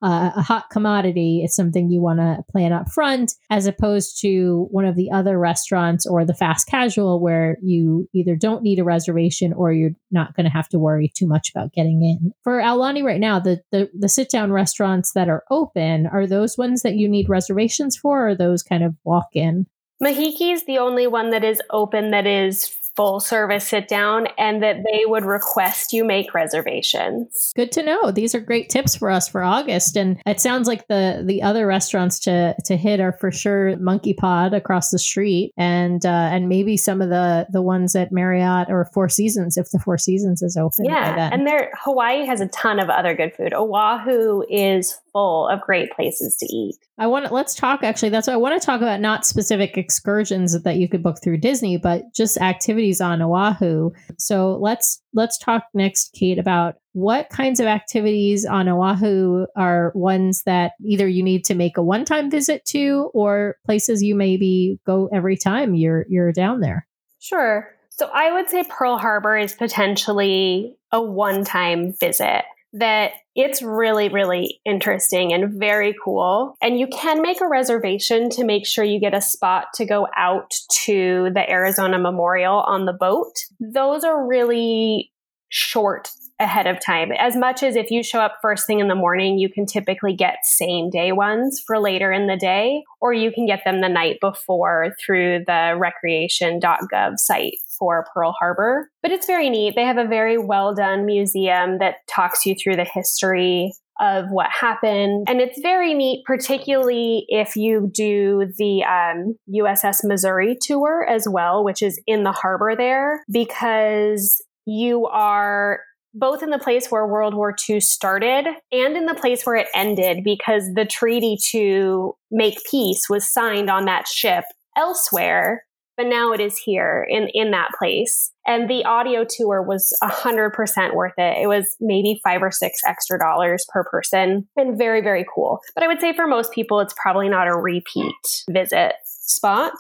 uh, a hot commodity, it's something you want to plan up front, as opposed to one of the other restaurants or the fast casual where you either don't need a reservation or you're not going to have to worry too much about getting in. For Aulani right now, the, the, the sit-down restaurants that are open, are those ones that you need reservations for, or are those kind of walk-in? Mahiki is the only one that is open that is full service sit down, and that they would request you make reservations. Good to know. These are great tips for us for August. And it sounds like the the other restaurants to to hit are for sure Monkey Pod across the street, and uh, and maybe some of the the ones at Marriott or Four Seasons if the Four Seasons is open. Yeah, by then. And there Hawaii has a ton of other good food. Oahu is full of great places to eat. I want to, let's talk, actually, that's what I want to talk about, not specific excursions that you could book through Disney, but just activities on Oahu. So let's, let's talk next, Kate, about what kinds of activities on Oahu are ones that either you need to make a one-time visit to, or places you maybe go every time you're, you're down there. Sure. So I would say Pearl Harbor is potentially a one-time visit. That it's really, really interesting and very cool. And you can make a reservation to make sure you get a spot to go out to the Arizona Memorial on the boat. Those are really short ahead of time. As much as if you show up first thing in the morning, you can typically get same day ones for later in the day, or you can get them the night before through the recreation dot gov site for Pearl Harbor. But it's very neat. They have a very well done museum that talks you through the history of what happened. And it's very neat, particularly if you do the um, U S S Missouri tour as well, which is in the harbor there, because you are both in the place where World War Two started and in the place where it ended, because the treaty to make peace was signed on that ship elsewhere, but now it is here in, in that place. And the audio tour was one hundred percent worth it. It was maybe five or six extra dollars per person, and very, very cool. But I would say for most people, it's probably not a repeat visit spot.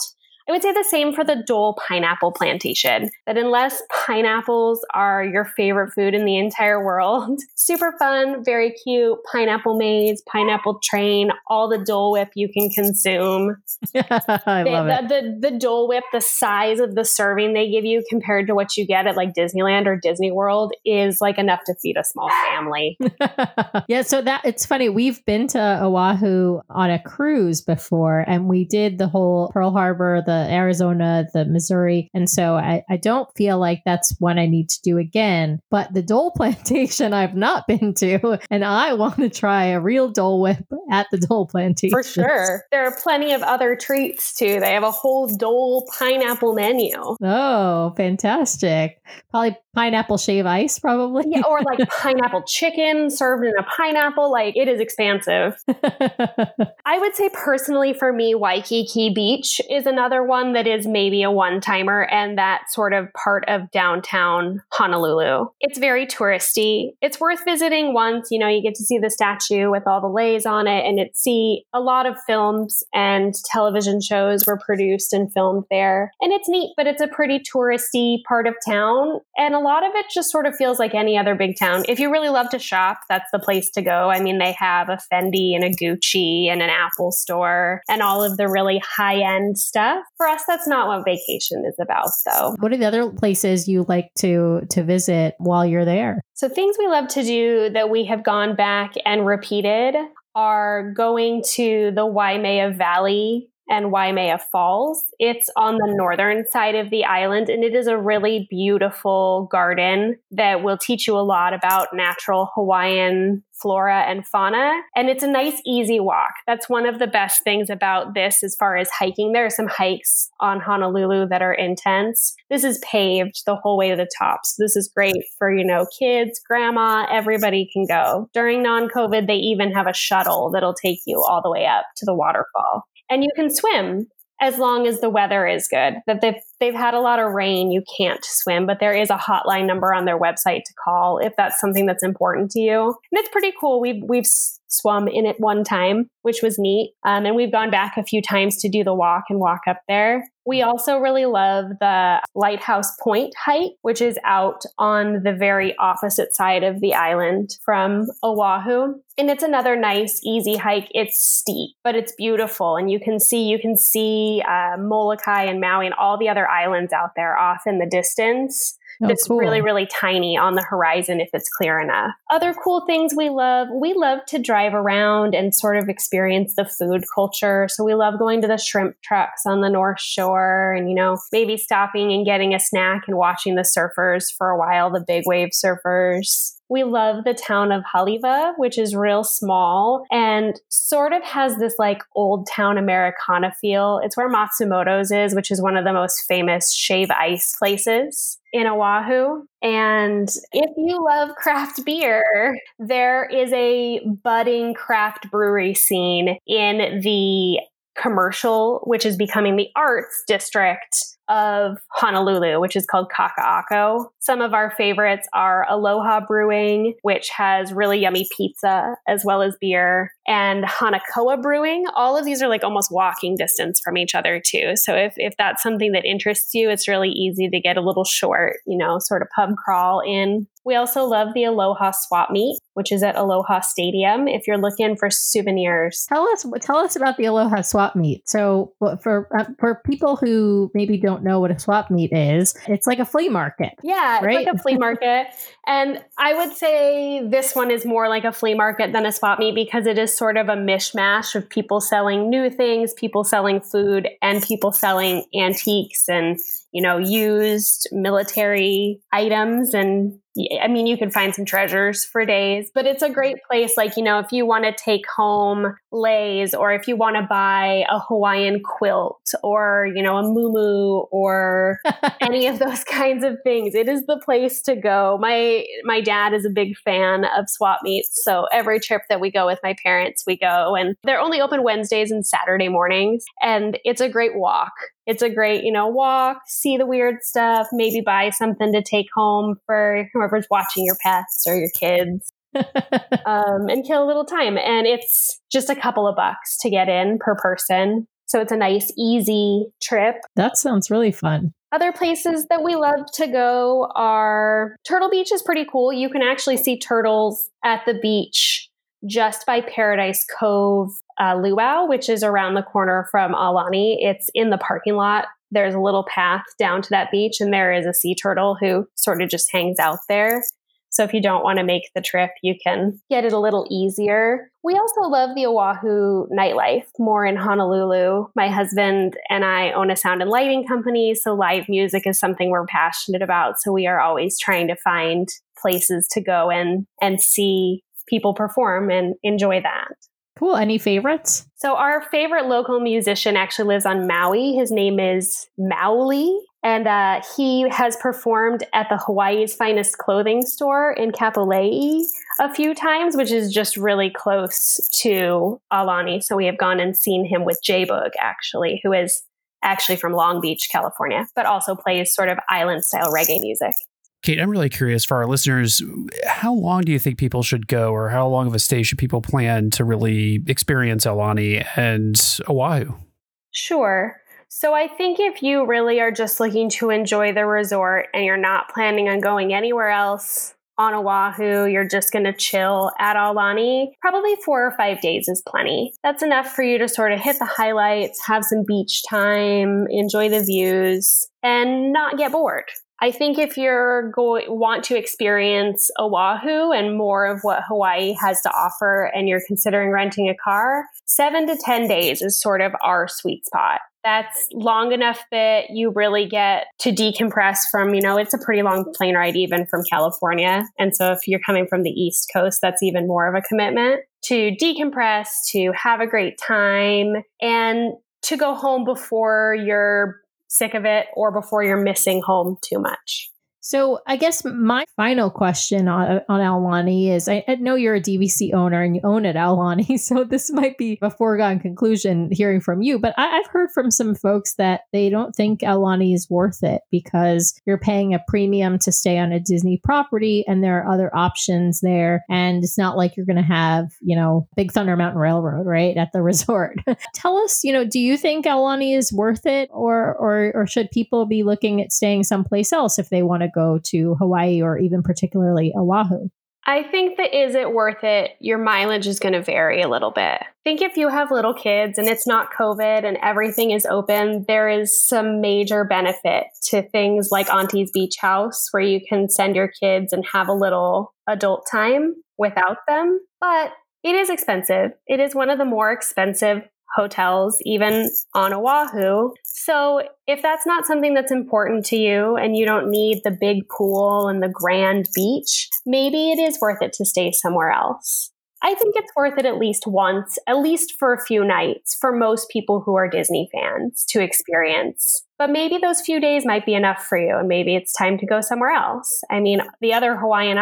I would say the same for the Dole pineapple plantation, that unless pineapples are your favorite food in the entire world, super fun, very cute, pineapple maze, pineapple train, all the Dole Whip you can consume. I they, love the, it. The, the Dole Whip, the size of the serving they give you compared to what you get at like Disneyland or Disney World is like enough to feed a small family. Yeah, so that it's funny. We've been to Oahu on a cruise before, and we did the whole Pearl Harbor, the Arizona, the Missouri. And so I, I don't feel like that's one I need to do again. But the Dole plantation I've not been to, and I want to try a real Dole Whip at the Dole plantation. For sure. There are plenty of other treats too. They have a whole Dole pineapple menu. Oh, fantastic. Probably pineapple shave ice, probably. Yeah, or like pineapple chicken served in a pineapple. Like, it is expansive. I would say personally for me, Waikiki Beach is another one that is maybe a one-timer, and that sort of part of downtown Honolulu. It's very touristy. It's worth visiting once. You know, you get to see the statue with all the leis on it, and it see a lot of films and television shows were produced and filmed there. And it's neat, but it's a pretty touristy part of town. And a lot of it just sort of feels like any other big town. If you really love to shop, that's the place to go. I mean, they have a Fendi and a Gucci and an Apple store and all of the really high-end stuff. For us, that's not what vacation is about, though. What are the other places you like to to visit while you're there? So things we love to do that we have gone back and repeated are going to the Waimea Valley and Waimea Falls. It's on the northern side of the island, and it is a really beautiful garden that will teach you a lot about natural Hawaiian flora and fauna. And it's a nice, easy walk. That's one of the best things about this as far as hiking. There are some hikes on Honolulu that are intense. This is paved the whole way to the top. So this is great for, you know, kids, grandma, everybody can go. During non-COVID, they even have a shuttle that'll take you all the way up to the waterfall. And you can swim as long as the weather is good. That they've, they've had a lot of rain, you can't swim, but there is a hotline number on their website to call if that's something that's important to you. And it's pretty cool. We've, we've swum in it one time, which was neat. Um, and we've gone back a few times to do the walk and walk up there. We also really love the Lighthouse Point hike, which is out on the very opposite side of the island from Oahu. And it's another nice, easy hike. It's steep, but it's beautiful. And you can see, you can see uh, Molokai and Maui and all the other islands out there off in the distance. Oh, that's cool. Really, really tiny on the horizon if it's clear enough. Other cool things we love, we love to drive around and sort of experience the food culture. So we love going to the shrimp trucks on the North Shore and, you know, maybe stopping and getting a snack and watching the surfers for a while, the big wave surfers. we love the town of Haleiwa, which is real small and sort of has this like old town Americana feel. It's where Matsumoto's is, which is one of the most famous shave ice places in Oahu. And if you love craft beer, there is a budding craft brewery scene in the commercial, which is becoming the arts district of Honolulu, which is called Kaka'ako. Some of our favorites are Aloha Brewing, which has really yummy pizza as well as beer, and Hanakoa Brewing. All of these are like almost walking distance from each other too. So if, if that's something that interests you, it's really easy to get a little short, you know, sort of pub crawl in. We also love the Aloha Swap Meet, which is at Aloha Stadium, if you're looking for souvenirs. Tell us tell us about the Aloha Swap Meet. So for uh, for people who maybe don't know what a swap meet is, it's like a flea market. Yeah, right? It's like a flea market. And I would say this one is more like a flea market than a swap meet because it is sort of a mishmash of people selling new things, people selling food, and people selling antiques and, you know, used military items. And I mean, you can find some treasures for days, but it's a great place. Like, you know, if you want to take home leis, or if you want to buy a Hawaiian quilt, or, you know, a muumuu, or any of those kinds of things, it is the place to go. My, my dad is a big fan of swap meets. So every trip that we go with my parents, we go, and they're only open Wednesdays and Saturday mornings. And it's a great walk. It's a great, you know, walk, see the weird stuff, maybe buy something to take home for whoever's watching your pets or your kids, um, and kill a little time. And it's just a couple of bucks to get in per person. So it's a nice, easy trip. That sounds really fun. Other places that we love to go are Turtle Beach is pretty cool. You can actually see turtles at the beach just by Paradise Cove Uh, Luau, which is around the corner from Aulani. It's in the parking lot. There's a little path down to that beach, and there is a sea turtle who sort of just hangs out there. So if you don't want to make the trip, you can get it a little easier. We also love the Oahu nightlife, more in Honolulu. My husband and I own a sound and lighting company, so live music is something we're passionate about. So we are always trying to find places to go and and see people perform and enjoy that. Cool. Any favorites? So our favorite local musician actually lives on Maui. His name is Maui, and uh, he has performed at the Hawaii's Finest Clothing Store in Kapolei a few times, which is just really close to Aulani. So we have gone and seen him with J-Boog, actually, who is actually from Long Beach, California, but also plays sort of island-style reggae music. Kate, I'm really curious for our listeners, how long do you think people should go, or how long of a stay should people plan to really experience Aulani and Oahu? Sure. So I think if you really are just looking to enjoy the resort and you're not planning on going anywhere else on Oahu, you're just going to chill at Aulani, probably four or five days is plenty. That's enough for you to sort of hit the highlights, have some beach time, enjoy the views, and not get bored. I think if you're going want to experience Oahu and more of what Hawaii has to offer, and you're considering renting a car, seven to ten days is sort of our sweet spot. That's long enough that you really get to decompress from, you know, it's a pretty long plane ride even from California. And so if you're coming from the East Coast, that's even more of a commitment to decompress, to have a great time, and to go home before you're sick of it or before you're missing home too much. So I guess my final question on, on Aulani is, I, I know you're a D V C owner and you own it, Aulani, so this might be a foregone conclusion hearing from you, but I, I've heard from some folks that they don't think Aulani is worth it because you're paying a premium to stay on a Disney property and there are other options there. And it's not like you're going to have, you know, Big Thunder Mountain Railroad, right, at the resort. Tell us, you know, do you think Aulani is worth it, or, or, or should people be looking at staying someplace else if they want to go? go to Hawaii or even particularly Oahu? I think that is it worth it? Your mileage is going to vary a little bit. I think if you have little kids and it's not COVID and everything is open, there is some major benefit to things like Auntie's Beach House, where you can send your kids and have a little adult time without them. But it is expensive. It is one of the more expensive hotels, even on Oahu. So if that's not something that's important to you and you don't need the big pool and the grand beach, maybe it is worth it to stay somewhere else. I think it's worth it at least once, at least for a few nights, for most people who are Disney fans to experience. But maybe those few days might be enough for you, and maybe it's time to go somewhere else. I mean, the other Hawaiian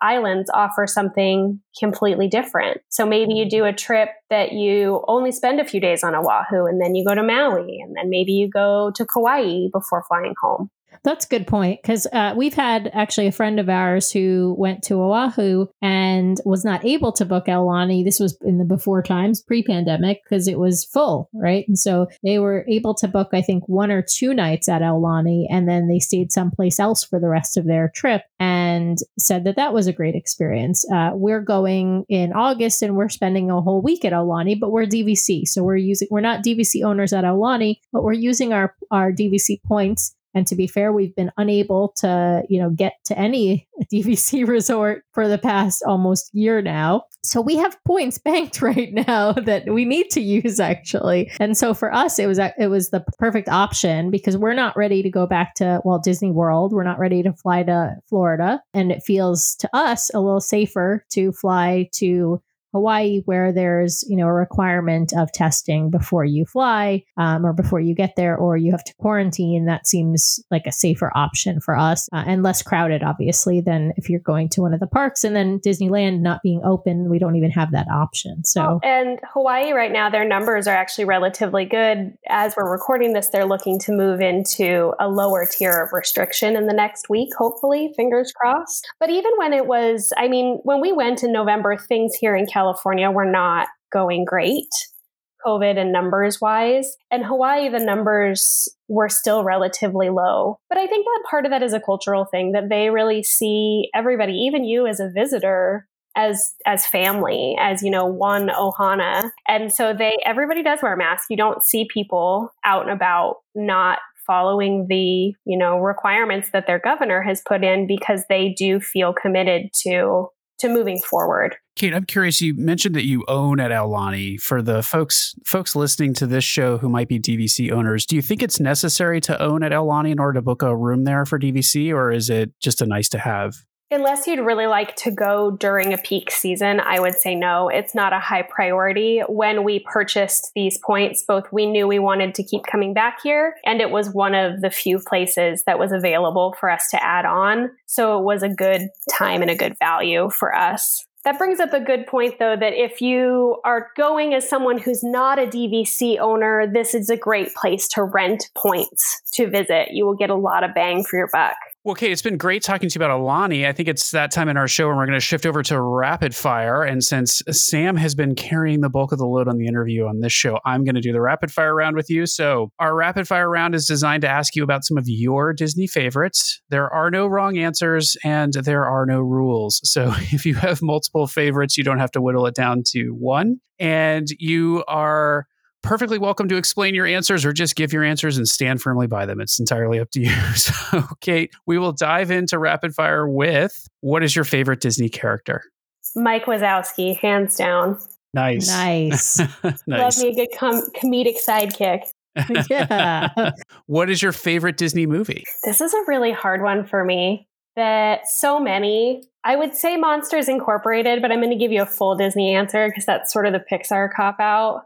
islands offer something completely different. So maybe you do a trip that you only spend a few days on Oahu, and then you go to Maui, and then maybe you go to Kauai before flying home. That's a good point, because uh, we've had actually a friend of ours who went to Oahu and was not able to book Aulani. This was in the before times, pre-pandemic, because it was full, right? And so they were able to book, I think, one or two nights at Aulani, and then they stayed someplace else for the rest of their trip and said that that was a great experience. Uh, we're going in August and we're spending a whole week at Aulani, but we're D V C. So we're using we're not D V C owners at Aulani, but we're using our, our D V C points. And to be fair, we've been unable to, you know, get to any D V C resort for the past almost year now. So we have points banked right now that we need to use, actually. And so for us, it was it was the perfect option because we're not ready to go back to Walt Disney World. We're not ready to fly to Florida. And it feels to us a little safer to fly to Hawaii, where there's, you know, a requirement of testing before you fly um, or before you get there, or you have to quarantine. That seems like a safer option for us uh, and less crowded, obviously, than if you're going to one of the parks. And then Disneyland not being open, we don't even have that option. So, oh, and Hawaii right now, their numbers are actually relatively good. As we're recording this, they're looking to move into a lower tier of restriction in the next week, hopefully, fingers crossed. But even when it was, I mean, when we went in November, things here in California California were not going great, COVID and numbers wise. And Hawaii, the numbers were still relatively low. But I think that part of that is a cultural thing, that they really see everybody, even you as a visitor, as as family, as, you know, one ohana. And so they everybody does wear a mask. You don't see people out and about not following the, you know, requirements that their governor has put in, because they do feel committed to to moving forward. Kate, I'm curious, you mentioned that you own at Aulani. For the folks folks listening to this show who might be D V C owners, do you think it's necessary to own at Aulani in order to book a room there for D V C, or is it just a nice to have? Unless you'd really like to go during a peak season, I would say no. It's not a high priority. When we purchased these points, both we knew we wanted to keep coming back here, and it was one of the few places that was available for us to add on. So it was a good time and a good value for us. That brings up a good point, though, that if you are going as someone who's not a D V C owner, this is a great place to rent points to visit. You will get a lot of bang for your buck. Well, Kate, it's been great talking to you about Aulani. I think it's that time in our show, and we're going to shift over to rapid fire. And since Sam has been carrying the bulk of the load on the interview on this show, I'm going to do the rapid fire round with you. So our rapid fire round is designed to ask you about some of your Disney favorites. There are no wrong answers and there are no rules. So if you have multiple favorites, you don't have to whittle it down to one. And you are perfectly welcome to explain your answers or just give your answers and stand firmly by them. It's entirely up to you. So, Kate, we will dive into rapid fire with, what is your favorite Disney character? Mike Wazowski, hands down. Nice. Nice. Nice. Love me a good com- comedic sidekick. Yeah. What is your favorite Disney movie? This is a really hard one for me. That so many, I would say Monsters Incorporated, but I'm going to give you a full Disney answer because that's sort of the Pixar cop out.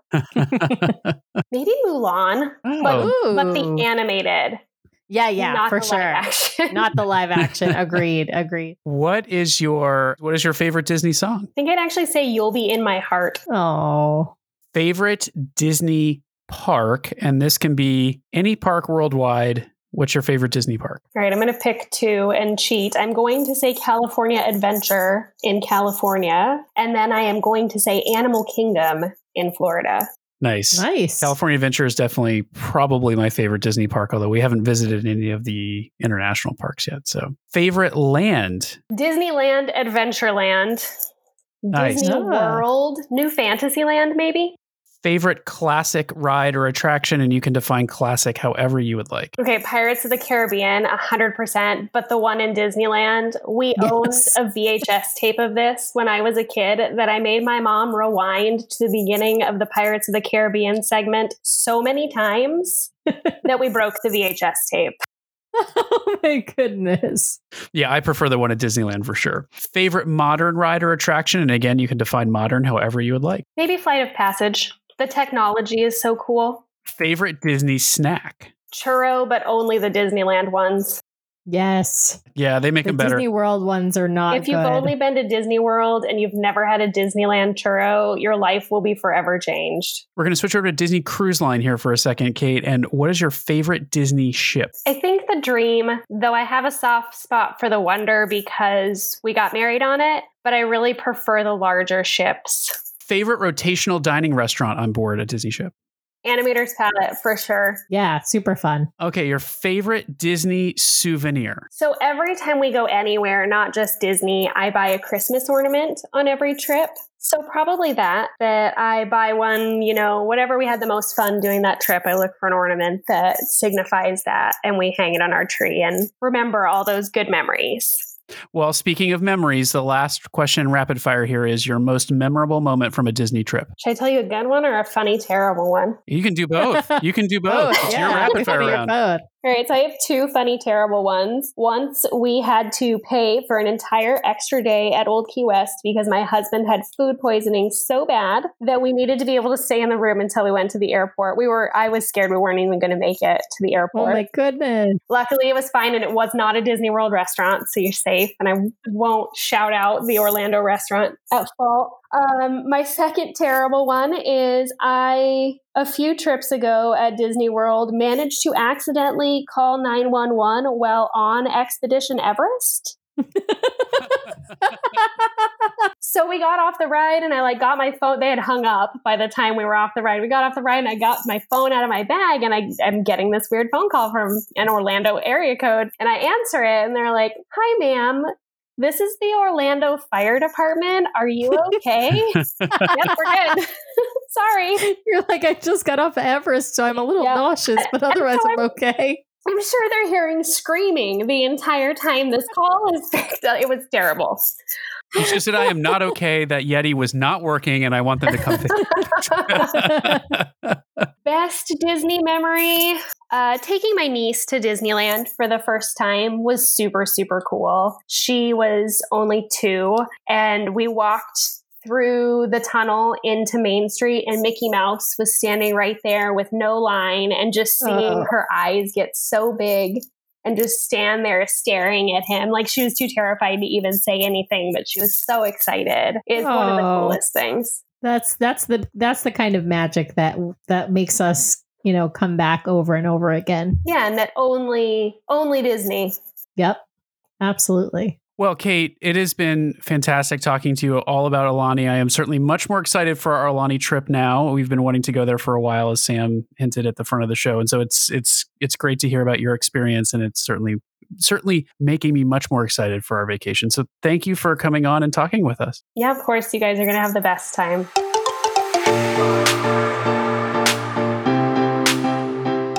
Maybe Mulan, oh. but, but the animated. Yeah, yeah, not for sure. Action. Not the live action. Agreed. Agreed. What is your What is your favorite Disney song? I think I'd actually say "You'll Be in My Heart." Oh, favorite Disney park, and this can be any park worldwide. What's your favorite Disney park? All right, I'm going to pick two and cheat. I'm going to say California Adventure in California, and then I am going to say Animal Kingdom in Florida. Nice. Nice. California Adventure is definitely probably my favorite Disney park, although we haven't visited any of the international parks yet. So, favorite land? Disneyland, Adventureland, nice. Disney ah. World, New Fantasyland maybe? favorite classic ride or attraction, and you can define classic however you would like. Okay, Pirates of the Caribbean, one hundred percent. But the one in Disneyland, we yes. owned a V H S tape of this when I was a kid that I made my mom rewind to the beginning of the Pirates of the Caribbean segment so many times that we broke the V H S tape. Oh my goodness. Yeah, I prefer the one at Disneyland for sure. Favorite modern ride or attraction? And again, you can define modern however you would like. Maybe Flight of Passage. The technology is so cool. Favorite Disney snack? Churro, but only the Disneyland ones. Yes. Yeah, they make the them better. Disney World ones are not If you've good. only been to Disney World and you've never had a Disneyland churro, your life will be forever changed. We're going to switch over to Disney Cruise Line here for a second, Kate. And what is your favorite Disney ship? I think the Dream, though I have a soft spot for the Wonder because we got married on it, but I really prefer the larger ships. Favorite rotational dining restaurant on board a Disney ship? Animator's Palette, for sure. Yeah, super fun. Okay, your favorite Disney souvenir. So every time we go anywhere, not just Disney, I buy a Christmas ornament on every trip. So probably that, that I buy one, you know, whatever we had the most fun doing that trip, I look for an ornament that signifies that, and we hang it on our tree and remember all those good memories. Well, speaking of memories, the last question in rapid fire here is your most memorable moment from a Disney trip. Should I tell you a good one or a funny, terrible one? You can do both. You can do both. both it's yeah. your rapid fire round. Both. All right. So I have two funny, terrible ones. Once we had to pay for an entire extra day at Old Key West because my husband had food poisoning so bad that we needed to be able to stay in the room until we went to the airport. We were, I was scared we weren't even going to make it to the airport. Oh my goodness. Luckily it was fine and it was not a Disney World restaurant. So you're safe. And I won't shout out the Orlando restaurant at fault. Um, my second terrible one is I, a few trips ago at Disney World, managed to accidentally call nine one one while on Expedition Everest. So we got off the ride and I like got my phone. They had hung up by the time we were off the ride. We got off the ride and I got my phone out of my bag and I am getting this weird phone call from an Orlando area code. And I answer it and they're like, "Hi, ma'am. This is the Orlando Fire Department. Are you okay?" Yep, we're good. Sorry. You're like, I just got off of Everest, so I'm a little yep. nauseous, but otherwise so I'm, I'm okay. I'm sure they're hearing screaming the entire time this call is picked up. It was terrible. You just said, I am not okay. That Yeti was not working and I want them to come fix it. Best Disney memory. Uh, taking my niece to Disneyland for the first time was super, super cool. She was only two and we walked through the tunnel into Main Street and Mickey Mouse was standing right there with no line and just seeing uh. her eyes get so big and just stand there staring at him. Like she was too terrified to even say anything, but she was so excited. It's oh. one of the coolest things. That's that's the that's the kind of magic that that makes us, you know, come back over and over again. Yeah, and that only only Disney. Yep. Absolutely. Well, Kate, it has been fantastic talking to you all about Aulani. I am certainly much more excited for our Aulani trip now. We've been wanting to go there for a while, as Sam hinted at the front of the show. And so it's it's it's great to hear about your experience. And it's certainly, certainly making me much more excited for our vacation. So thank you for coming on and talking with us. Yeah, of course. You guys are going to have the best time.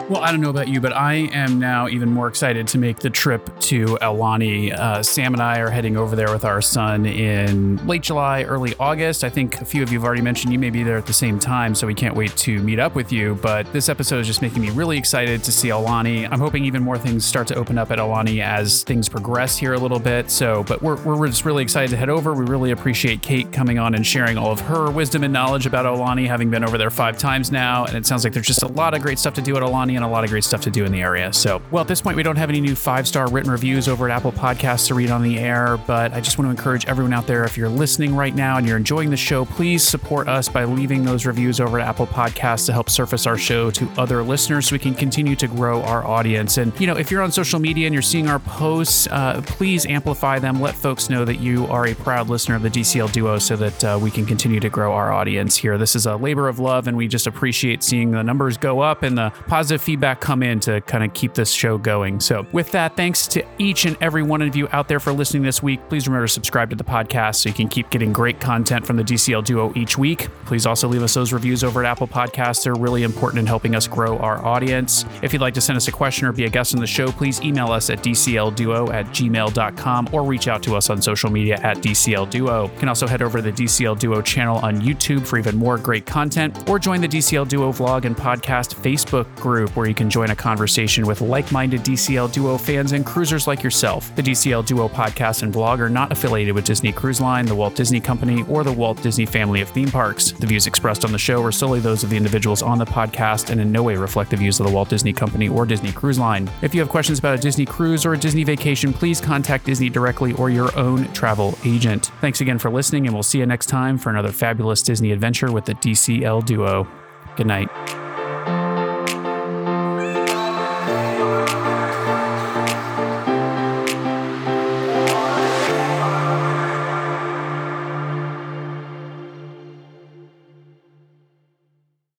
Well, I don't know about you, but I am now even more excited to make the trip to Aulani. Uh, Sam and I are heading over there with our son in late July, early August. I think a few of you have already mentioned you may be there at the same time, so we can't wait to meet up with you. But this episode is just making me really excited to see Aulani. I'm hoping even more things start to open up at Aulani as things progress here a little bit. So, but we're, we're just really excited to head over. We really appreciate Kate coming on and sharing all of her wisdom and knowledge about Aulani, having been over there five times now. And it sounds like there's just a lot of great stuff to do at Aulani and a lot of great stuff to do in the area. So, well, at this point, we don't have any new five-star written reviews over at Apple Podcasts to read on the air, but I just want to encourage everyone out there, if you're listening right now and you're enjoying the show, please support us by leaving those reviews over at Apple Podcasts to help surface our show to other listeners so we can continue to grow our audience. And, you know, if you're on social media and you're seeing our posts, uh, please amplify them. Let folks know that you are a proud listener of the D C L Duo so that uh, we can continue to grow our audience here. This is a labor of love, and we just appreciate seeing the numbers go up and the positive feedback come in to kind of keep this show going. So with that, thanks to each and every one of you out there for listening this week. Please remember to subscribe to the podcast so you can keep getting great content from the D C L Duo each week. Please also leave us those reviews over at Apple Podcasts. They're really important in helping us grow our audience. If you'd like to send us a question or be a guest on the show, please email us at D C L duo at gmail dot com or reach out to us on social media at D C L Duo. You can also head over to the D C L Duo channel on YouTube for even more great content, or join the D C L Duo vlog and podcast Facebook group where you can join a conversation with like-minded D C L Duo fans and cruisers like yourself. The D C L Duo podcast and vlog are not affiliated with Disney Cruise Line, the Walt Disney Company, or the Walt Disney family of theme parks. The views expressed on the show are solely those of the individuals on the podcast and in no way reflect the views of the Walt Disney Company or Disney Cruise Line. If you have questions about a Disney cruise or a Disney vacation, please contact Disney directly or your own travel agent. Thanks again for listening, and we'll see you next time for another fabulous Disney adventure with the D C L Duo. Good night.